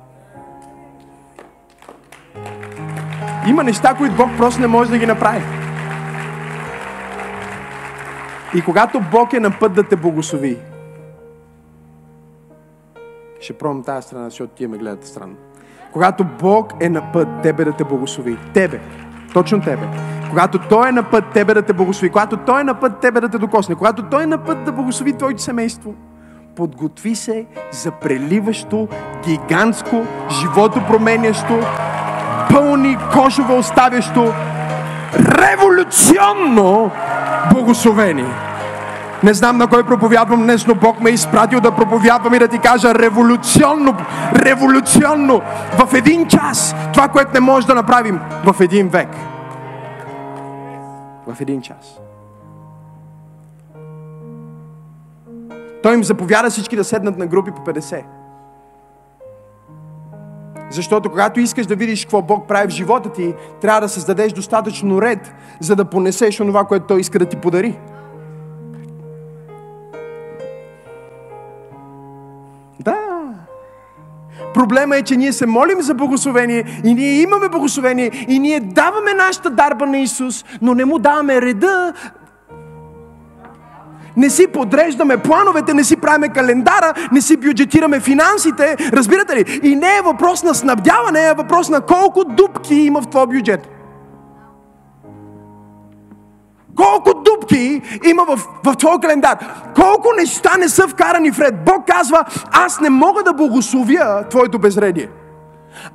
Има неща, които Бог просто не може да ги направи. И когато Бог е на път да те благослови, ще пробвам тази страна, защото тие ме гледате странно. Когато Бог е на път тебе да те благослови, тебе, точно тебе, когато Той е на път тебе да те благослови, когато Той е на път тебе да те докосне, когато Той е на път да благослови твоето семейство, подготви се за преливащо, гигантско, животопроменящо, пълни кожове оставящо, революционно благословение. Не знам на кой проповядвам днес, но Бог ме е изпратил да проповядвам и да ти кажа революционно, революционно, в един час, това, което не може да направим в един век. В един час. Той им заповяда всички да седнат на групи по петдесет. Защото когато искаш да видиш какво Бог прави в живота ти, трябва да създадеш достатъчно ред, за да понесеш онова, което Той иска да ти подари. Да. Проблема е, че ние се молим за благословение и ние имаме благословение и ние даваме нашата дарба на Исус, но не му даваме реда. Не си подреждаме плановете, не си правиме календара, не си бюджетираме финансите. Разбирате ли? И не е въпрос на снабдяване, е въпрос на колко дупки има в твоя бюджет. Колко дупки има в, в твоя календар. Колко неща не са вкарани в ред. Бог казва, аз не мога да благословя твоето безредие.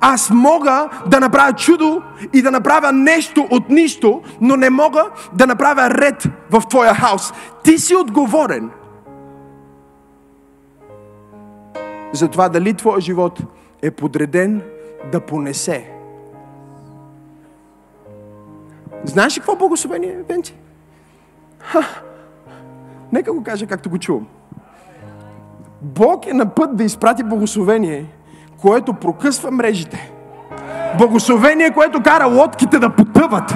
Аз мога да направя чудо и да направя нещо от нищо, но не мога да направя ред в твоя хаос. Ти си отговорен за това дали твоя живот е подреден да понесе. Знаеш ли какво благословение, Венци? Ха, нека го кажа както го чувам. Бог е на път да изпрати благословение, което прокъсва мрежите. Благословение, което кара лодките да потъват.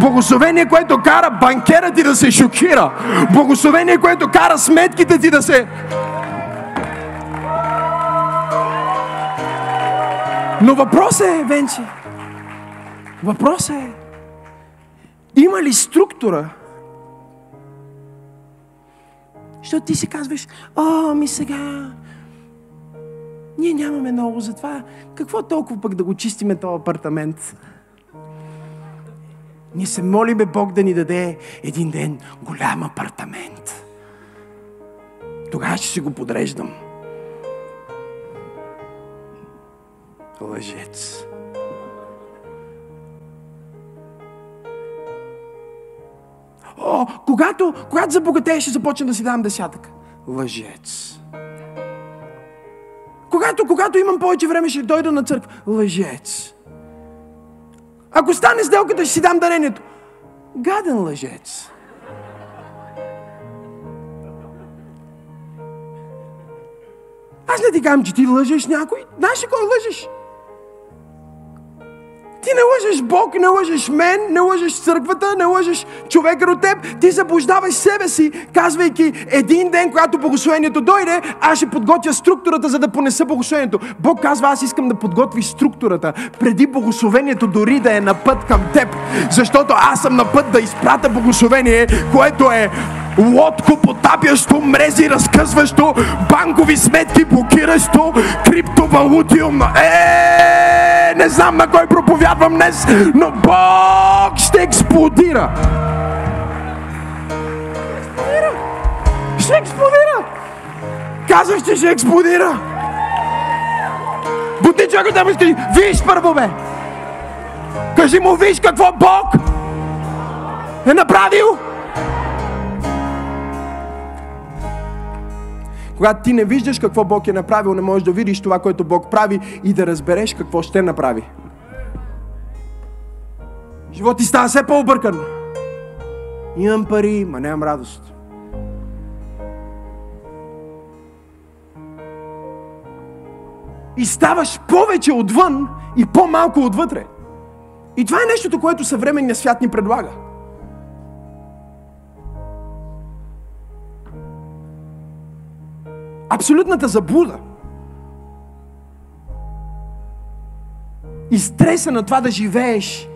Благословение, което кара банкера ти да се шокира. Благословение, което кара сметките ти да се... Но въпросът е, Венче, въпросът е, има ли структура? Защото ти си казваш, о, ми сега... Ние нямаме много за това. Какво толкова пък да го чистиме този апартамент? Ние се молиме Бог да ни даде един ден голям апартамент. Тогава ще си го подреждам. Лъжец. О, когато, когато забогатея, ще започна да си давам десятък. Лъжец. Когато, когато имам повече време, ще дойда на църква. Лъжец. Ако стане сделката, ще си дам дарението. Гаден лъжец. Аз не ти казвам, че ти лъжеш някой. Знаеш ли кой лъжеш? Ти не лъжеш Бог, не лъжеш мен, не лъжеш църквата, не лъжеш човека до теб. Ти заблуждаваш себе си, казвайки един ден, когато благословението дойде, аз ще подготвя структурата, за да понеса благословението. Бог казва, аз искам да подготвиш структурата преди благословението дори да е на път към теб. Защото аз съм на път да изпратя благословение, което е лодко потапящо, мрези разкъсващо, банкови сметки блокиращо, криптовалути умно. Е, не знам на кой проповядвам днес, но Бог ще експлодира. Експлодира. Ще експлодира. Казах, че ще експлодира. Бути човеку да му скажи, виж първо бе. Кажи му, виж какво Бог е направил. Когато ти не виждаш какво Бог е направил, не можеш да видиш това, което Бог прави и да разбереш какво ще направи. Живот ти става все по-объркан. Имам пари, ма нямам радост. И ставаш повече отвън и по-малко отвътре. И това е нещото, което съвременния свят ни предлага. Абсолютната заблуда и стреса на това да живееш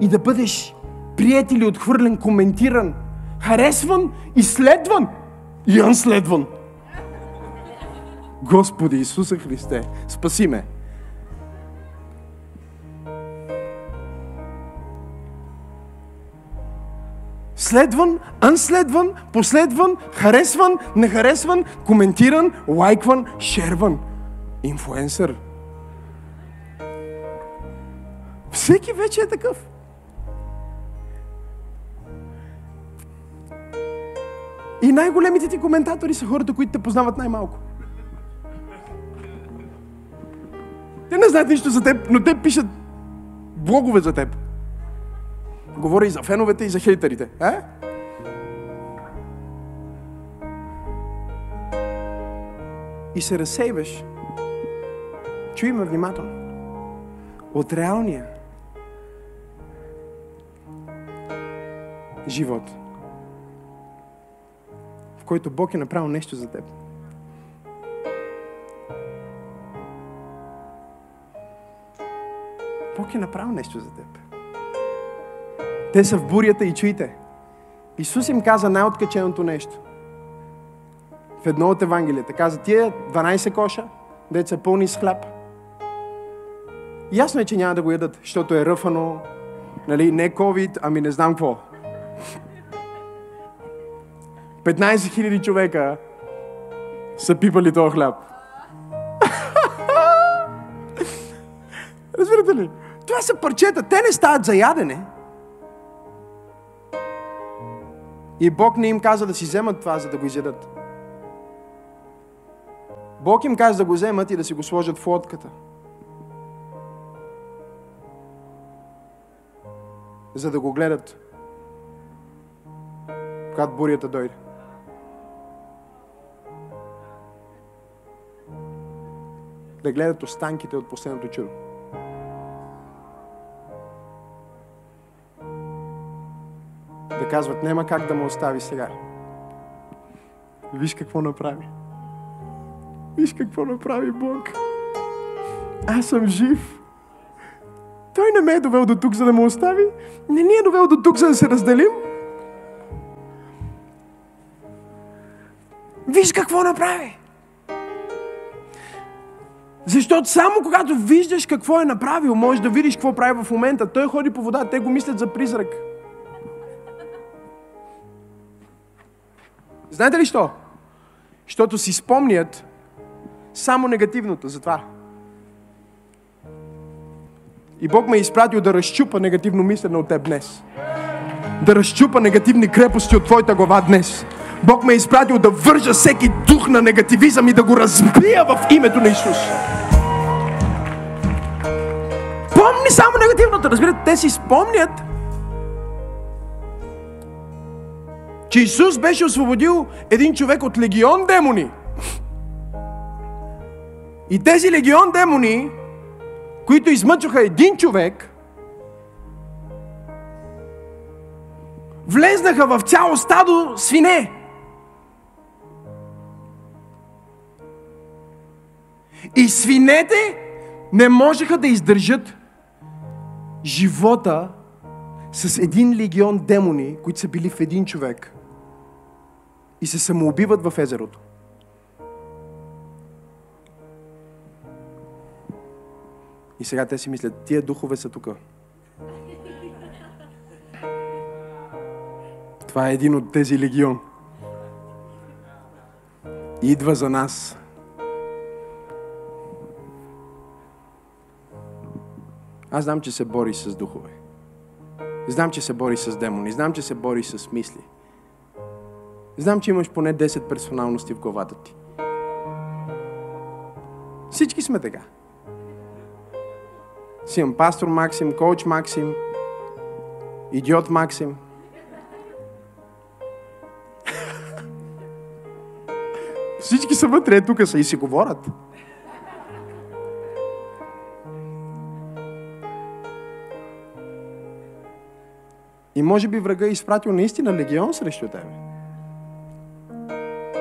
и да бъдеш приет или отхвърлен, коментиран, харесван и следван. И следван. Господи Исуса Христе, спаси ме! Следван, анследван, последван, харесван, нехаресван, коментиран, лайкван, шерван. Инфлуенсър. Всеки вече е такъв. И най-големите ти коментатори са хората, които те познават най-малко. Те не знаят нищо за теб, но те пишат блогове за теб. Говоря и за феновете, и за хейтерите. А? И се разсейваш. Чуй ме внимателно. От реалния живот, в който Бог е направил нещо за теб. Бог е направил нещо за теб. Те са в бурята и чуйте. Исус им каза най-откаченото нещо. В едно от Евангелията каза, тия дванайсет коша, дето са пълни с хляб. Ясно е, че няма да го ядат, защото е ръфано, нали, не ковид, ами не знам какво. петнайсет хиляди човека са пипали този хляб. Разбирате ли? Това са парчета, те не стават за ядене. И Бог не им каза да си вземат това, за да го изядат. Бог им каза да го вземат и да си го сложат в лодката. За да го гледат, когато бурята дойде. Да гледат останките от последното чудо. Да казват, няма как да ме остави сега. Виж какво направи. Виж какво направи Бог. Аз съм жив. Той не ме е довел до тук, за да ме остави. Не ни е довел до тук, за да се разделим. Виж какво направи. Защото само когато виждаш какво е направил, можеш да видиш какво прави в момента. Той ходи по вода, те го мислят за призрак. Знаете ли що? Защото си спомнят само негативното за това. И Бог ме е изпратил да разчупа негативно мислене от теб днес. Да разчупа негативни крепости от твоята глава днес. Бог ме е изпратил да вържа всеки дух на негативизъм и да го разбия в името на Исус. Помни само негативното. Разбирате, те си спомнят, че Исус беше освободил един човек от легион демони. И тези легион демони, които измъчваха един човек, влезнаха в цяло стадо свине. И свинете не можеха да издържат живота с един легион демони, които са били в един човек. И се самоубиват в езерото. И сега те си мислят, тия духове са тука. Това е един от тези легион. Идва за нас. Аз знам, че се бориш с духове. Знам, че се бориш с демони. Знам, че се бориш с мисли. Знам, че имаш поне десет персоналности в главата ти. Всички сме така. Си имам пастор Максим, коуч Максим, идиот Максим. Всички са вътре, тук са и си говорят. И може би врага е изпратил наистина легион срещу тебе.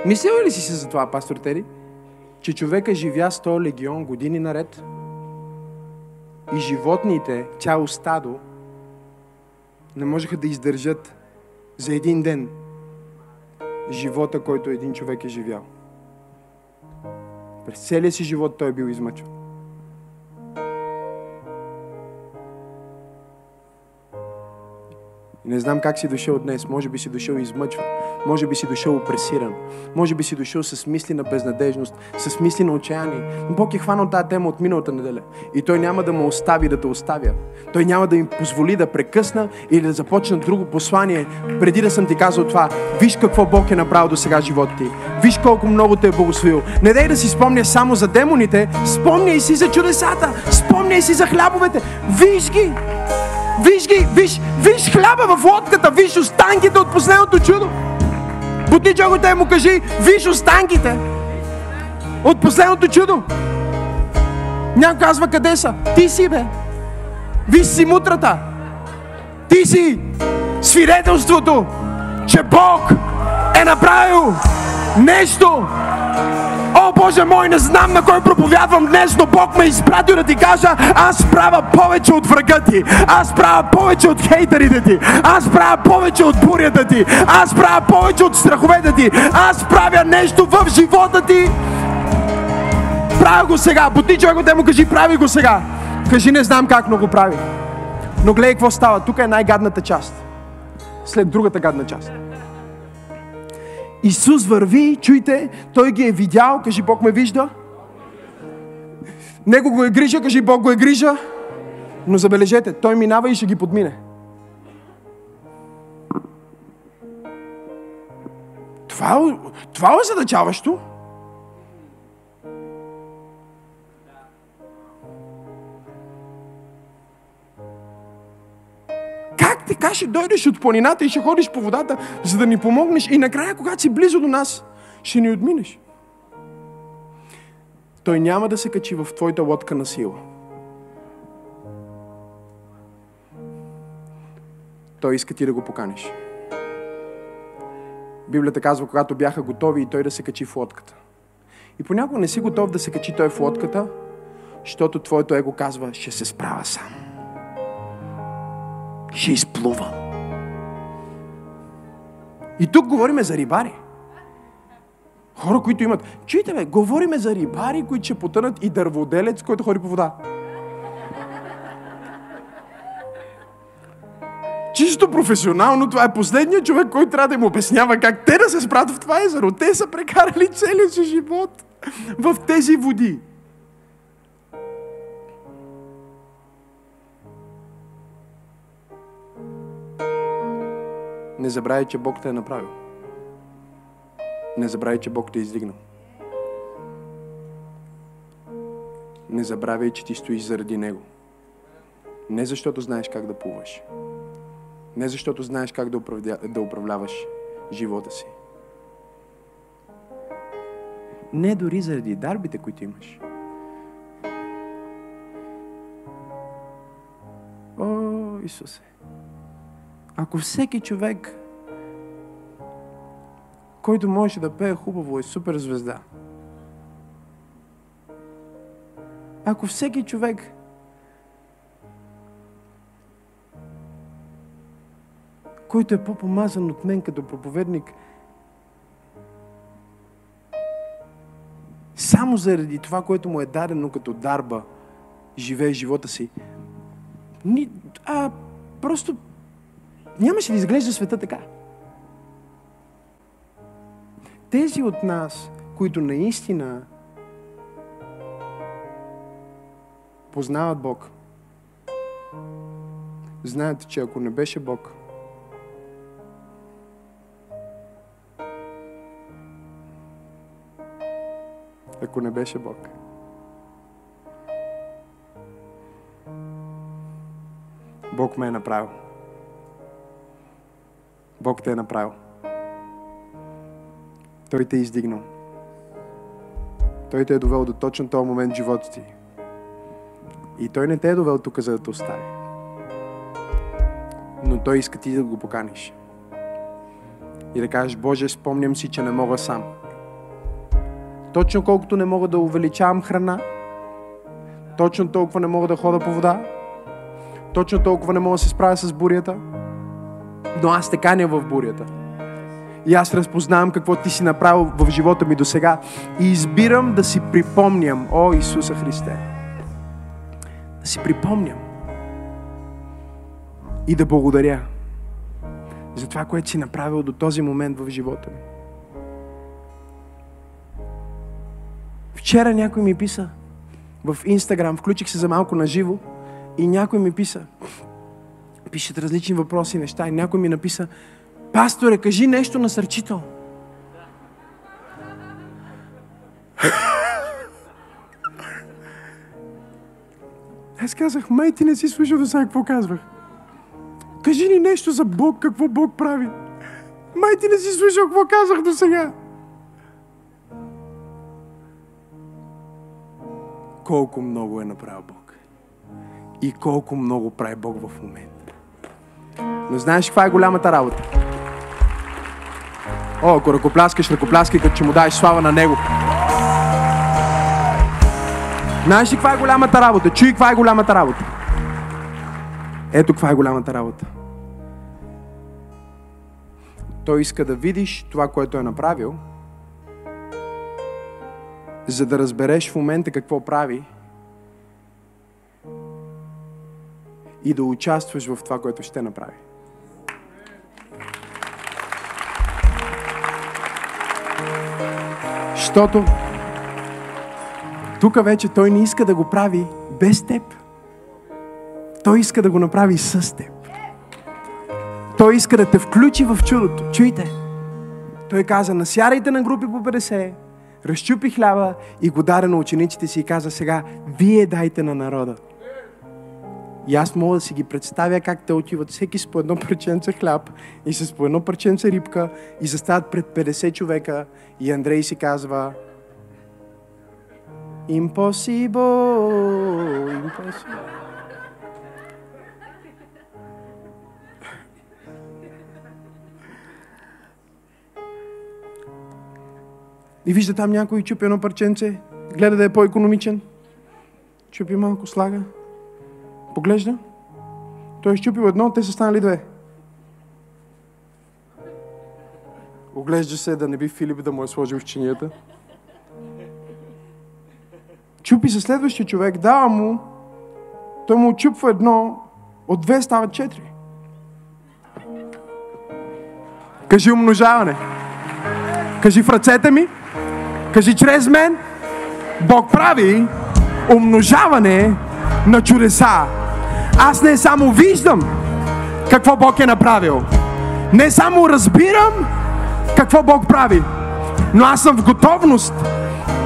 Мислил ли си се за това, пастор Теди? Че човека живя сто легион години наред и животните, цяло стадо, не можеха да издържат за един ден живота, който един човек е живял. През целия си живот той е бил измъчен. Не знам как си дошъл днес. Може би си дошъл измъчван. Може би си дошъл опресиран. Може би си дошъл с мисли на безнадежност, с мисли на отчаяние. Но Бог е хванал тази тема от миналата неделя. И Той няма да му остави да те оставя. Той няма да им позволи да прекъсна или да започна друго послание, преди да съм ти казал това. Виж какво Бог е направил до сега живота ти. Виж колко много те е благословил. Не дай да си спомня само за демоните. Спомняй си за чудесата. Спомняй си за хлябовете. Виж ги! Виж ги, виж, виж хляба в лодката, виж останките от последното чудо. Бутни джогата и му кажи, виж останките от последното чудо. Някой казва, къде са? Ти си, бе. Виж си мутрата. Ти си свидетелството, че Бог е направил нещо. О, Боже мой, не знам на кой проповядвам днес, но Бог ме изпратил да ти кажа, аз правя повече от врага ти, аз правя повече от хейтерите ти, аз правя повече от бурята ти, аз правя повече от страховете ти, аз правя нещо в живота ти. Правя го сега. Бутни човек, те му кажи, прави го сега. Кажи, не знам как, но го прави. Но гледай какво става. Тук е най-гадната част. След другата гадна част. Исус върви, чуйте, Той ги е видял, кажи Бог ме вижда. Него го е грижа, кажи Бог го е грижа. Но забележете, Той минава и ще ги подмине. Това е, това е озадачаващо. Така ще дойдеш от планината и ще ходиш по водата, за да ни помогнеш и накрая, когато си близо до нас, ще ни отминеш. Той няма да се качи в твоята лодка на сила. Той иска ти да го поканиш. Библията казва, когато бяха готови и той да се качи в лодката. И понякога не си готов да се качи той в лодката, защото твоето его казва, ще се справя сам. Ще изплува. И тук говориме за рибари. Хора, които имат... Чуйте, бе, говориме за рибари, които ще потънат и дърводелец, който ходи по вода. Чисто професионално, това е последният човек, който трябва да им обяснява как те да се справят в това езеро. Те са прекарали целия си живот в тези води. Не забравяй, че Бог те е направил. Не забравяй, че Бог те е издигнал. Не забравяй, че ти стоиш заради Него. Не защото знаеш как да плуваш. Не защото знаеш как да, управля... да управляваш живота си. Не дори заради дарбите, които имаш. О, Исусе! Ако всеки човек, който може да пее хубаво, е супер звезда. Ако всеки човек който е по-помазан от мен като проповедник, само заради това, което му е дадено като дарба, живее живота си, ни, а просто нямаше да изглежда света така. Тези от нас, които наистина познават Бог, знаят, че ако не беше Бог, ако не беше Бог, Бог ме е направил. Бог те е направил. Той те е издигнал. Той те е довел до точно този момент в живота ти. И Той не те е довел тук, за да те остави. Но Той иска ти да го поканиш. И да кажеш, Боже, спомням си, че не мога сам. Точно колкото не мога да увеличавам храна, точно толкова не мога да хода по вода, точно толкова не мога да се справя с бурята, но аз те каня в бурята. И аз разпознавам какво ти си направил в живота ми до сега. И избирам да си припомням, о Исуса Христе. Да си припомням. И да благодаря за това, което си направил до този момент в живота ми. Вчера някой ми писа в Инстаграм, включих се за малко на живо и някой ми писа. Пишат различни въпроси и неща и някой ми написа: пасторе, кажи нещо насърчително. Аз казах: май ти не си слушал до сега какво казвах. Кажи ни нещо за Бог, какво Бог прави. Май ти не си слушал какво казах до сега. Колко много е направил Бог. И колко много прави Бог в момента. Но знаеш каква е голямата работа? О, ако ръкопляскаш, ръкопляскай, като че му даеш слава на Него. Знаеш ли каква е голямата работа? Чуй каква е голямата работа. Ето каква е голямата работа. Той иска да видиш това, което е направил, за да разбереш в момента какво прави и да участваш в това, което ще направи. Щото тук вече Той не иска да го прави без теб. Той иска да го направи с теб. Той иска да те включи в чудото. Чуйте! Той каза: насярайте на групи по петдесет, разчупи хляба и го даде на учениците си и каза: сега вие дайте на народа. И аз мога да си ги представя как те отиват всеки с по едно парченце хляб и с по едно парченце рибка и застават пред петдесет човека и Андрей си казва: Impossible, impossible. И вижда там някой, чупи едно парченце, гледа да е по-економичен, чупи малко, слага, поглежда, той е щупил едно, те са станали две. Оглежда се да не би Филип да му е сложил в чинията. Чупи се следващия човек, дава му, той му чупва едно, от две стават четири. Кажи умножаване. Кажи в ръцете ми. Кажи чрез мен. Бог прави умножаване на чудеса. Аз не само виждам какво Бог е направил. Не само разбирам какво Бог прави. Но аз съм в готовност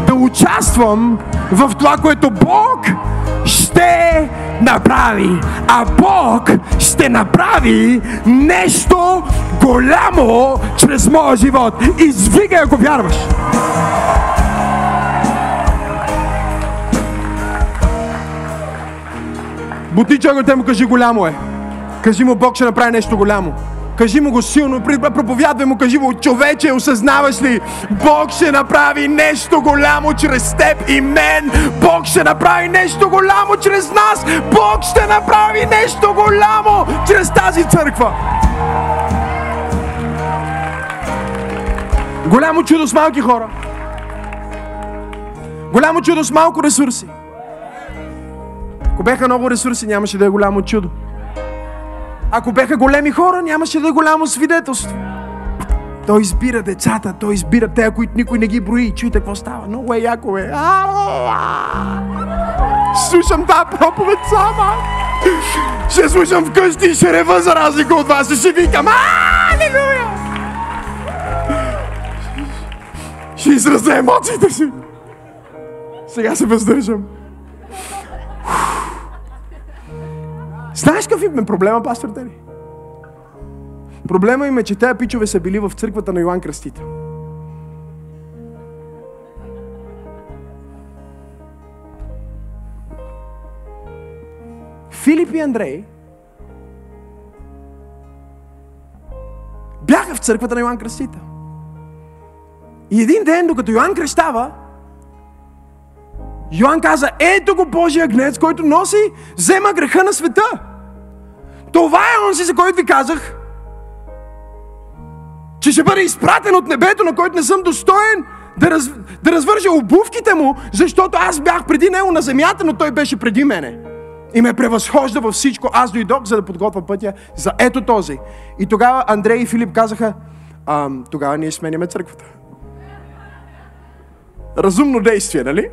да участвам в това, което Бог ще направи. А Бог ще направи нещо голямо чрез моя живот. Извикай, ако вярваш. Бути човекът му, кажи: голямо е. Кажи му: Бог ще направи нещо голямо. Кажи му го силно, проповядвай му, кажи му: човече, осъзнаваш ли? Бог ще направи нещо голямо чрез теб и мен. Бог ще направи нещо голямо чрез нас. Бог ще направи нещо голямо чрез тази църква. Голямо чудо с малки хора. Голямо чудо с малко ресурси. Ако беха много ресурси, нямаше да е голямо чудо. Ако беха големи хора, нямаше да е голямо свидетелство. Той избира децата, той избира те, които никой не ги брои. Чуйте какво става. Много е яко, е. Слушам тази проповед сама. Ще слушам вкъщи и ще рева за разлика от вас и ще викам: алелуя! Ще изразя емоциите си. Сега се въздържам. Знаеш какъв им е проблема, пастор Теди? Проблема им е, че тези пичове са били в църквата на Йоан Кръстител. Филип и Андрей бяха в църквата на Йоан Кръстител. И един ден, докато Йоан кръщава, Йоан каза: ето го Божия гнец, който носи, взема греха на света. Това е онзи, за който ви казах, че ще бъде изпратен от небето, на който не съм достоен да, раз, да развържа обувките му, защото аз бях преди него на земята, но той беше преди мене. И ме превъзхожда във всичко. Аз дойдох, за да подготвя пътя за ето този. И тогава Андрей и Филип казаха, а, тогава ние сменяме църквата. Разумно действие, нали?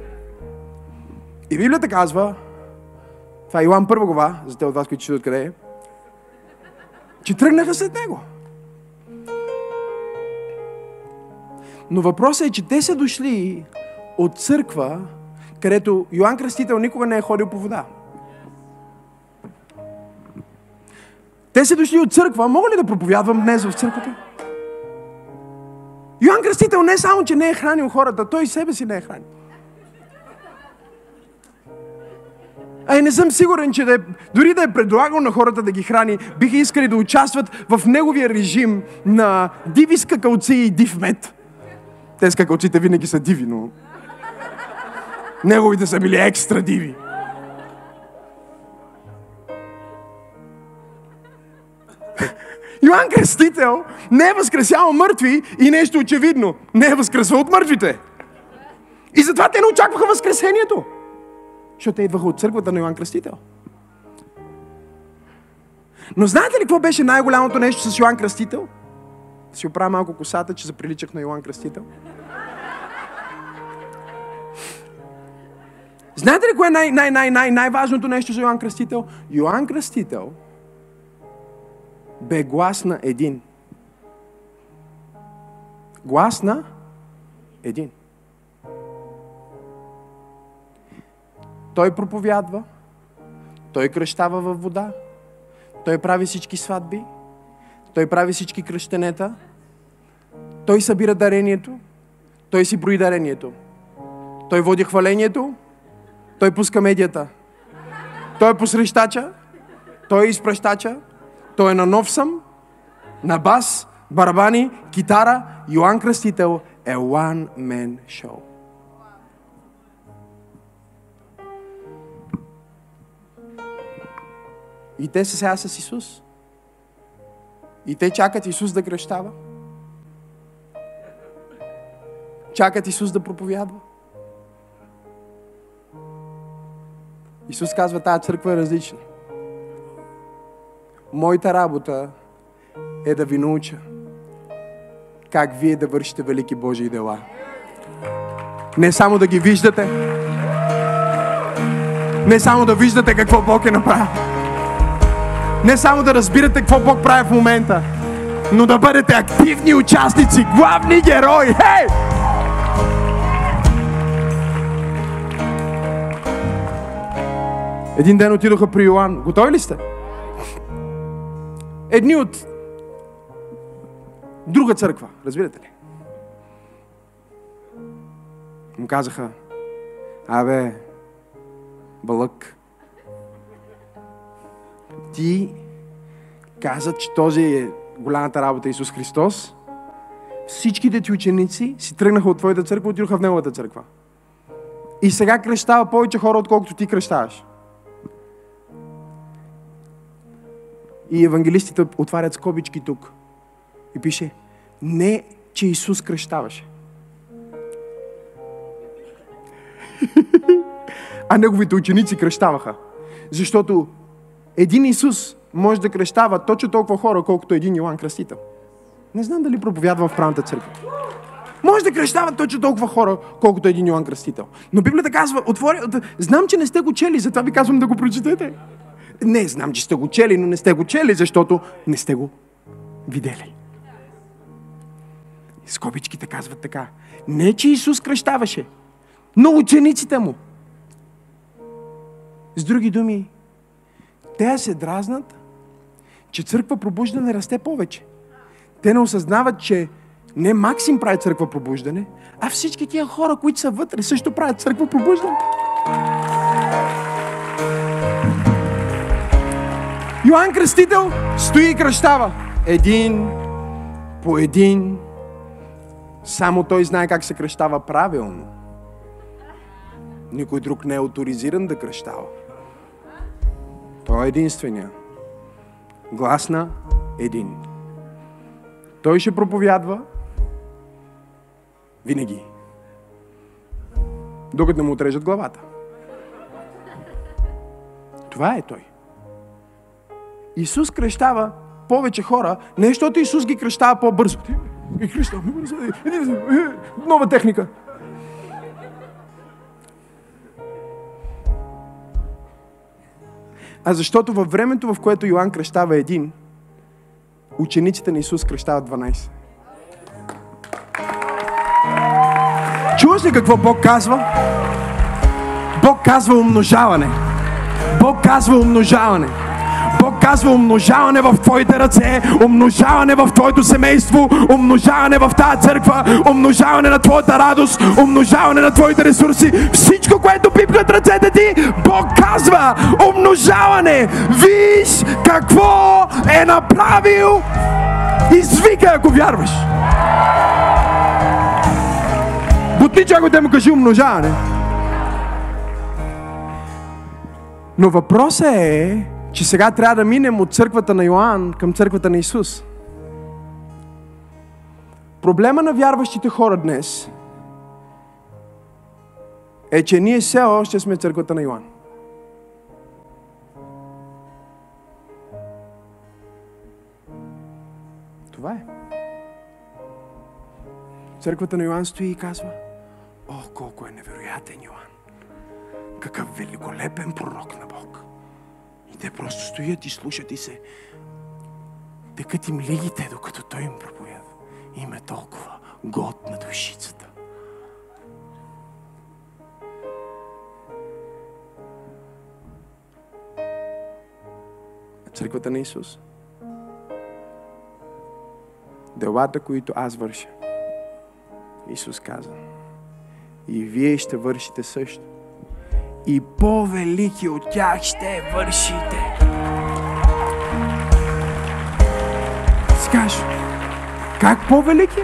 И Библията казва, това е Йоан първа глава, за те от вас, които ще откъде е, че тръгнаха след него. Но въпросът е, че те са дошли от църква, където Йоан Кръстител никога не е ходил по вода. Те са дошли от църква. Мога ли да проповядвам днес в църквата? Йоан Кръстител не само, че не е хранил хората, той и себе си не е хранил. Ай, не съм сигурен, че да е, дори да е предлагал на хората да ги храни, биха искали да участват в неговия режим на диви скакалци и див мед. Те скакалците винаги са диви, но неговите са били екстра диви. Йоан Кръстител не е възкресял мъртви и нещо очевидно. Не е възкресал от мъртвите. И затова те не очакваха възкресението. Защото те идваха от църквата на Йоан Кръстител. Но знаете ли какво беше най-голямото нещо с Йоан Кръстител? Си оправя малко косата, че заприличах на Йоан Кръстител. Знаете ли кое е най- най- най- най- най-важното нещо за Йоан Кръстител? Йоан Кръстител бе глас на един. Глас на един. Той проповядва, той кръщава във вода, той прави всички сватби, той прави всички кръщенета, той събира дарението, той си брои дарението, той води хвалението, той пуска медията, той е посрещача, той е изпращача, той е на нов съм, на бас, барабани, китара. Йоан Кръстител е one man show. И те са сега с Исус. И те чакат Исус да кръщава. Чакат Исус да проповядва. Исус казва, тази църква е различна. Моята работа е да ви науча как вие да вършите велики Божии дела. Не само да ги виждате, не само да виждате какво Бог е направил, не само да разбирате какво Бог прави в момента, но да бъдете активни участници, главни герои. Хей! Един ден отидоха при Йоан. Готови ли сте? Едни от друга църква, разбирате ли? Му казаха, абе, бълък, ти каза, че този е голямата работа Исус Христос. Всичките ти ученици си тръгнаха от твоята църква, отидоха в неговата църква. И сега кръщава повече хора, отколкото ти кръщаваш. И евангелистите отварят скобички тук. И пише, не, че Исус кръщаваше. А неговите ученици кръщаваха. Защото един Исус може да кръщава точно толкова хора, колкото един Йоан Кръстител. Не знам дали проповядва в правната църква. Може да кръщава точно толкова хора, колкото един Йоан Кръстител. Но Библията казва, отвори... знам, че не сте го чели, затова ви казвам да го прочетете. Не, знам, че сте го чели, но не сте го чели, защото не сте го видели. Скобичките казват така. Не, че Исус кръщаваше, но учениците му. С други думи, те се дразнат, че църква пробуждане расте повече. Те не осъзнават, че не Максим прави църква пробуждане, а всички тия хора, които са вътре, също правят църква пробуждане. Йоан Кръстител стои и кръщава. Един по един. Само той знае как се кръщава правилно. Никой друг не е авторизиран да кръщава. Той е единствения. Глас на един. Той ще проповядва винаги. Докато не му отрежат главата. Това е Той. Исус кръщава повече хора, не защото Исус ги кръщава по-бързо. И кръщава по-бързо. Нова техника. А защото във времето, в което Йоан кръщава един, учениците на Исус кръщават дванайсет. Чуваш ли какво Бог казва? Бог казва умножаване. Бог казва умножаване. Бог казва умножаване в твоите ръце, умножаване в твоето семейство, умножаване в тази църква, умножаване на твоята радост, умножаване на твоите ресурси. Всичко, което пипнат ръцете ти, Бог казва умножаване. Виж какво е направил. Извикай, ако вярваш. Бутнича, ако те му кажи умножаване. Но въпросът е, че сега трябва да минем от църквата на Йоан към църквата на Исус. Проблема на вярващите хора днес е, че ние все още сме църквата на Йоан. Това е. Църквата на Йоан стои и казва: "О, колко е невероятен Йоан! Какъв великолепен пророк на Бог!" И те просто стоят и слушат и се текат им лигите, докато той им проповяда. Им е толкова год на душицата. Църквата на Исус. Делата, които аз върша, Исус каза, и вие ще вършите също. И по-велики от тях ще вършите. Скажи, как по-велики?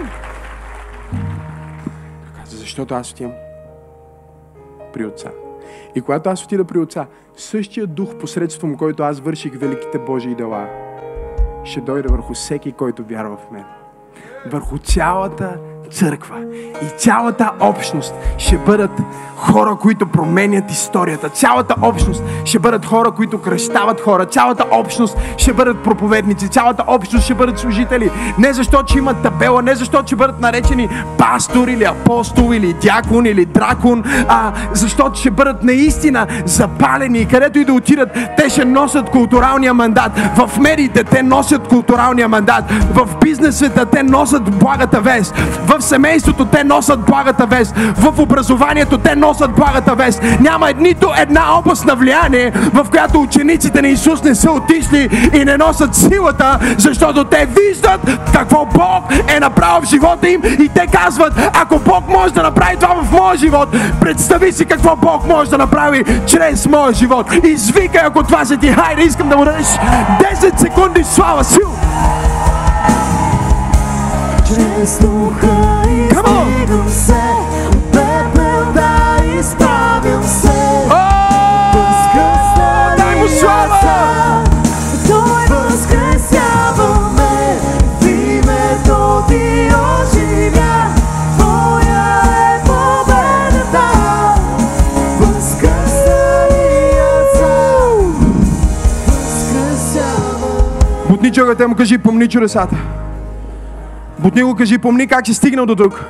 Каза, защото аз отивам при Отца. И когато аз отида при Отца, същия дух, посредством който аз върших великите Божии дела, ще дойде върху всеки, който вярва в мен. Върху цялата църква и цялата общност ще бъдат хора, които променят историята. Цялата общност ще бъдат хора, които кръщават хора. Цялата общност ще бъдат проповедници. Цялата общност ще бъдат служители. Не защото ще имат табела, не защото ще бъдат наречени пастор или апостол или дякон или дракон, а защото ще бъдат наистина запалени и където и да отидат, те ще носят културалния мандат. В медиите те носят културалния мандат. В бизнесите те носят благата вест. В семейството те носят благата вест. В образованието те носят благата вест. Няма нито една област на влияние, в която учениците на Исус не са отишли и не носят силата, защото те виждат какво Бог е направил в живота им и те казват, ако Бог може да направи това в моя живот, представи си какво Бог може да направи чрез моя живот. Извикай, ако това се ти. Хайде, искам да му дадеш десет секунди слава, сил. Чрез духа издигам се, от пепел да изправям се. Възкръсна ми яса, Той възкресява ме, в името Ти оживя, Твоя е победата. Възкръсна ми яса, възкресява. Бутни човекът му кажи, помни чудесата. Бутни го, кажи, помни как си стигнал до тук.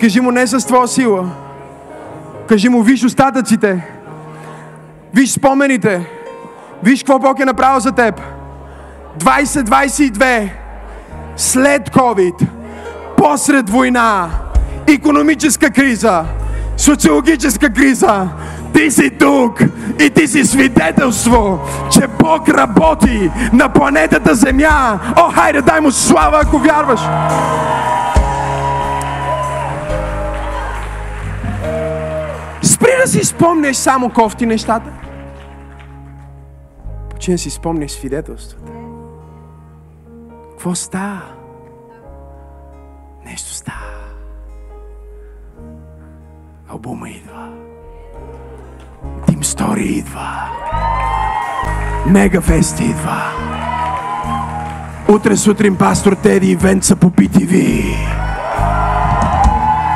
Кажи му, не с твоя сила. Кажи му, виж остатъците. Виж спомените. Виж какво Бог е направил за теб. двайсет двайсет и две. След COVID. Посред война. Икономическа криза. Социологическа криза. Ти си тук и ти си свидетелство, че Бог работи на планетата Земя. О, хайде, дай му слава, ако вярваш. Спри да си спомнеш само кофти нещата. Почни да си спомнеш свидетелствата. Какво става? Нещо става. Албума идва. Тим Стори идва. Мегафест идва. Утре сутрин пастор Теди и Венца по Б Т В.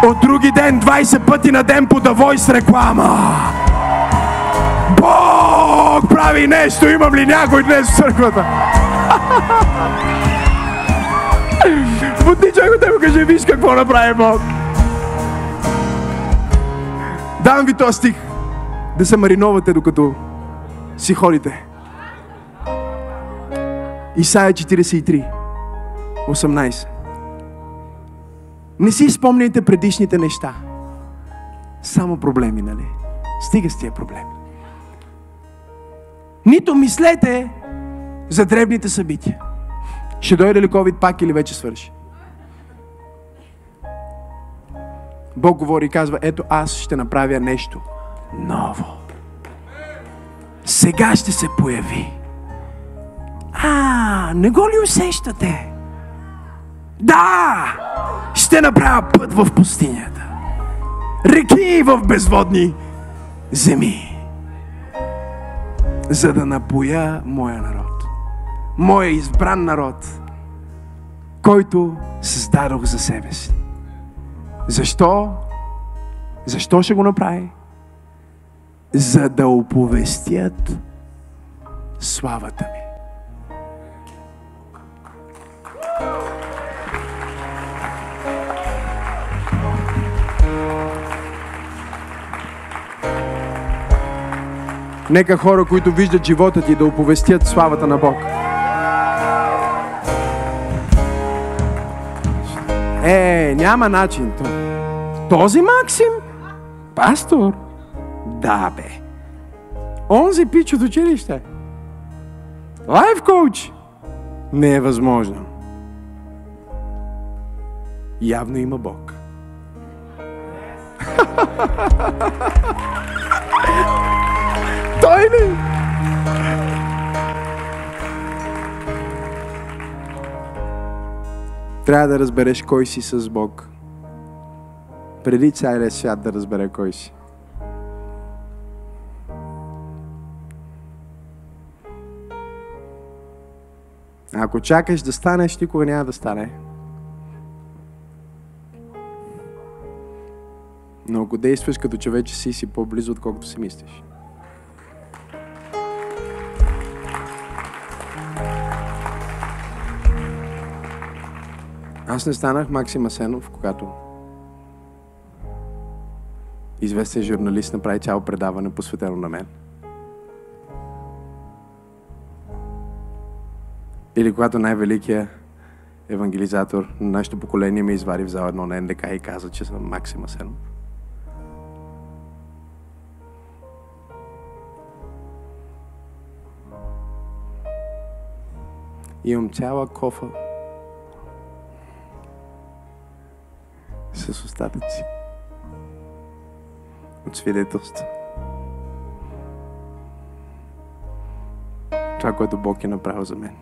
От други ден двайсет пъти на ден по Давой с реклама. Бог прави нещо. Имам ли някой днес в църквата? Потичай го, те му каже, виж какво направи Бог. Давам ви този стих да се мариновате, докато си ходите. Исаия четирийсет и три, осемнайсет. Не си спомняйте предишните неща. Само проблеми, нали? Стига с тия проблеми. Нито мислете за дребните събития. Ще дойде ли COVID пак или вече свърши? Бог говори и казва, ето аз ще направя нещо ново. Сега ще се появи. А, не го ли усещате? Да! Ще направя път в пустинята. Реки в безводни земи. За да напоя моя народ. Моя избран народ, който създадох за себе си. Защо? Защо ще го направи? За да оповестят славата ми. Нека хора, които виждат живота ти, да оповестят славата на Бог. Е, няма начин. Този Максим? Пастор? Да, бе. Онзи пич от училище. Лайф коуч? Не е възможно. Явно има Бог. Той ли? Трябва да разбереш кой си с Бог. Преди целия свят да разбере кой си. Ако чакаш да станеш, никога няма да стане. Но ако действаш като човече си, си по-близо, отколкото си мислиш. Аз не станах Максим Асенов, когато известен журналист направи цяло предаване посветено на мен. Или когато най-великият евангелизатор на нашето поколение ме извади в зала едно на Н Д К и каза, че съм Максим Асенов. Имам цяла кофа с остатъци от свидетелства. Това, което Бог е направил за мен.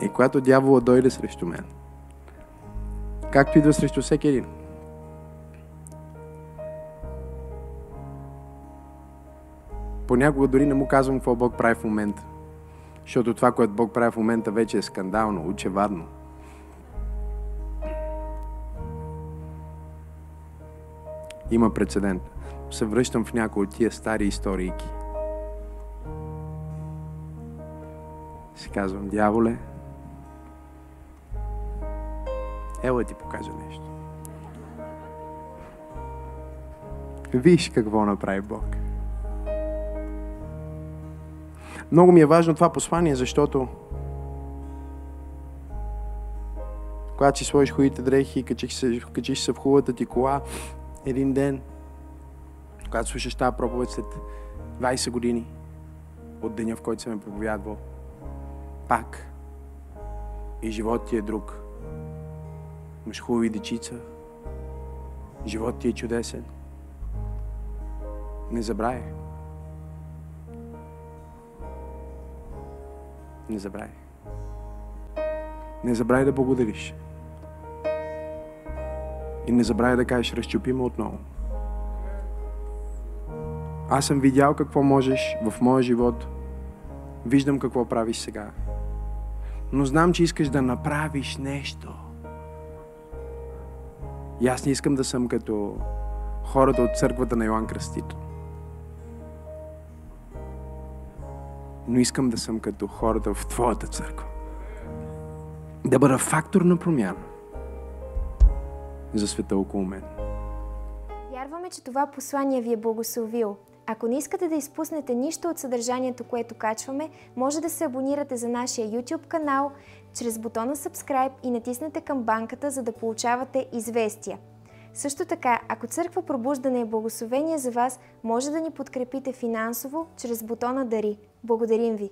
И когато дявола дойде срещу мен, както идва срещу всеки един, понякога дори не му казвам какво Бог прави в момента. Защото това, което Бог прави в момента, вече е скандално, очевадно. Има прецедент. Се връщам в някои от тия стари историйки. Си казвам, дяволе, ела ти покажа нещо. Виж какво направи Бог. Много ми е важно това послание, защото когато си сложиш хубавите дрехи, качих се, качих се в хубавата ти кола, един ден, когато слушаш тази проповед след двайсет години от деня, в който съм ме проповядвал, пак и живот ти е друг. Имаш хубави дечица, живот ти е чудесен. Не забравяй. Не забравяй. Не забравяй да благодариш. И не забравя да кажеш, разчупи ме отново. Аз съм видял какво можеш в моя живот. Виждам какво правиш сега. но знам, че искаш да направиш нещо. И аз не искам да съм като хората от църквата на Йоан Кръстител. Но искам да съм като хората в твоята църква. Да бъда фактор на промяна за света около мен. Вярваме, че това послание ви е благословило. Ако не искате да изпуснете нищо от съдържанието, което качваме, може да се абонирате за нашия YouTube канал чрез бутона Subscribe и натиснете камбанката, за да получавате известия. Също така, ако Църква Пробуждане е благословение за вас, може да ни подкрепите финансово чрез бутона Дари. Благодарим ви!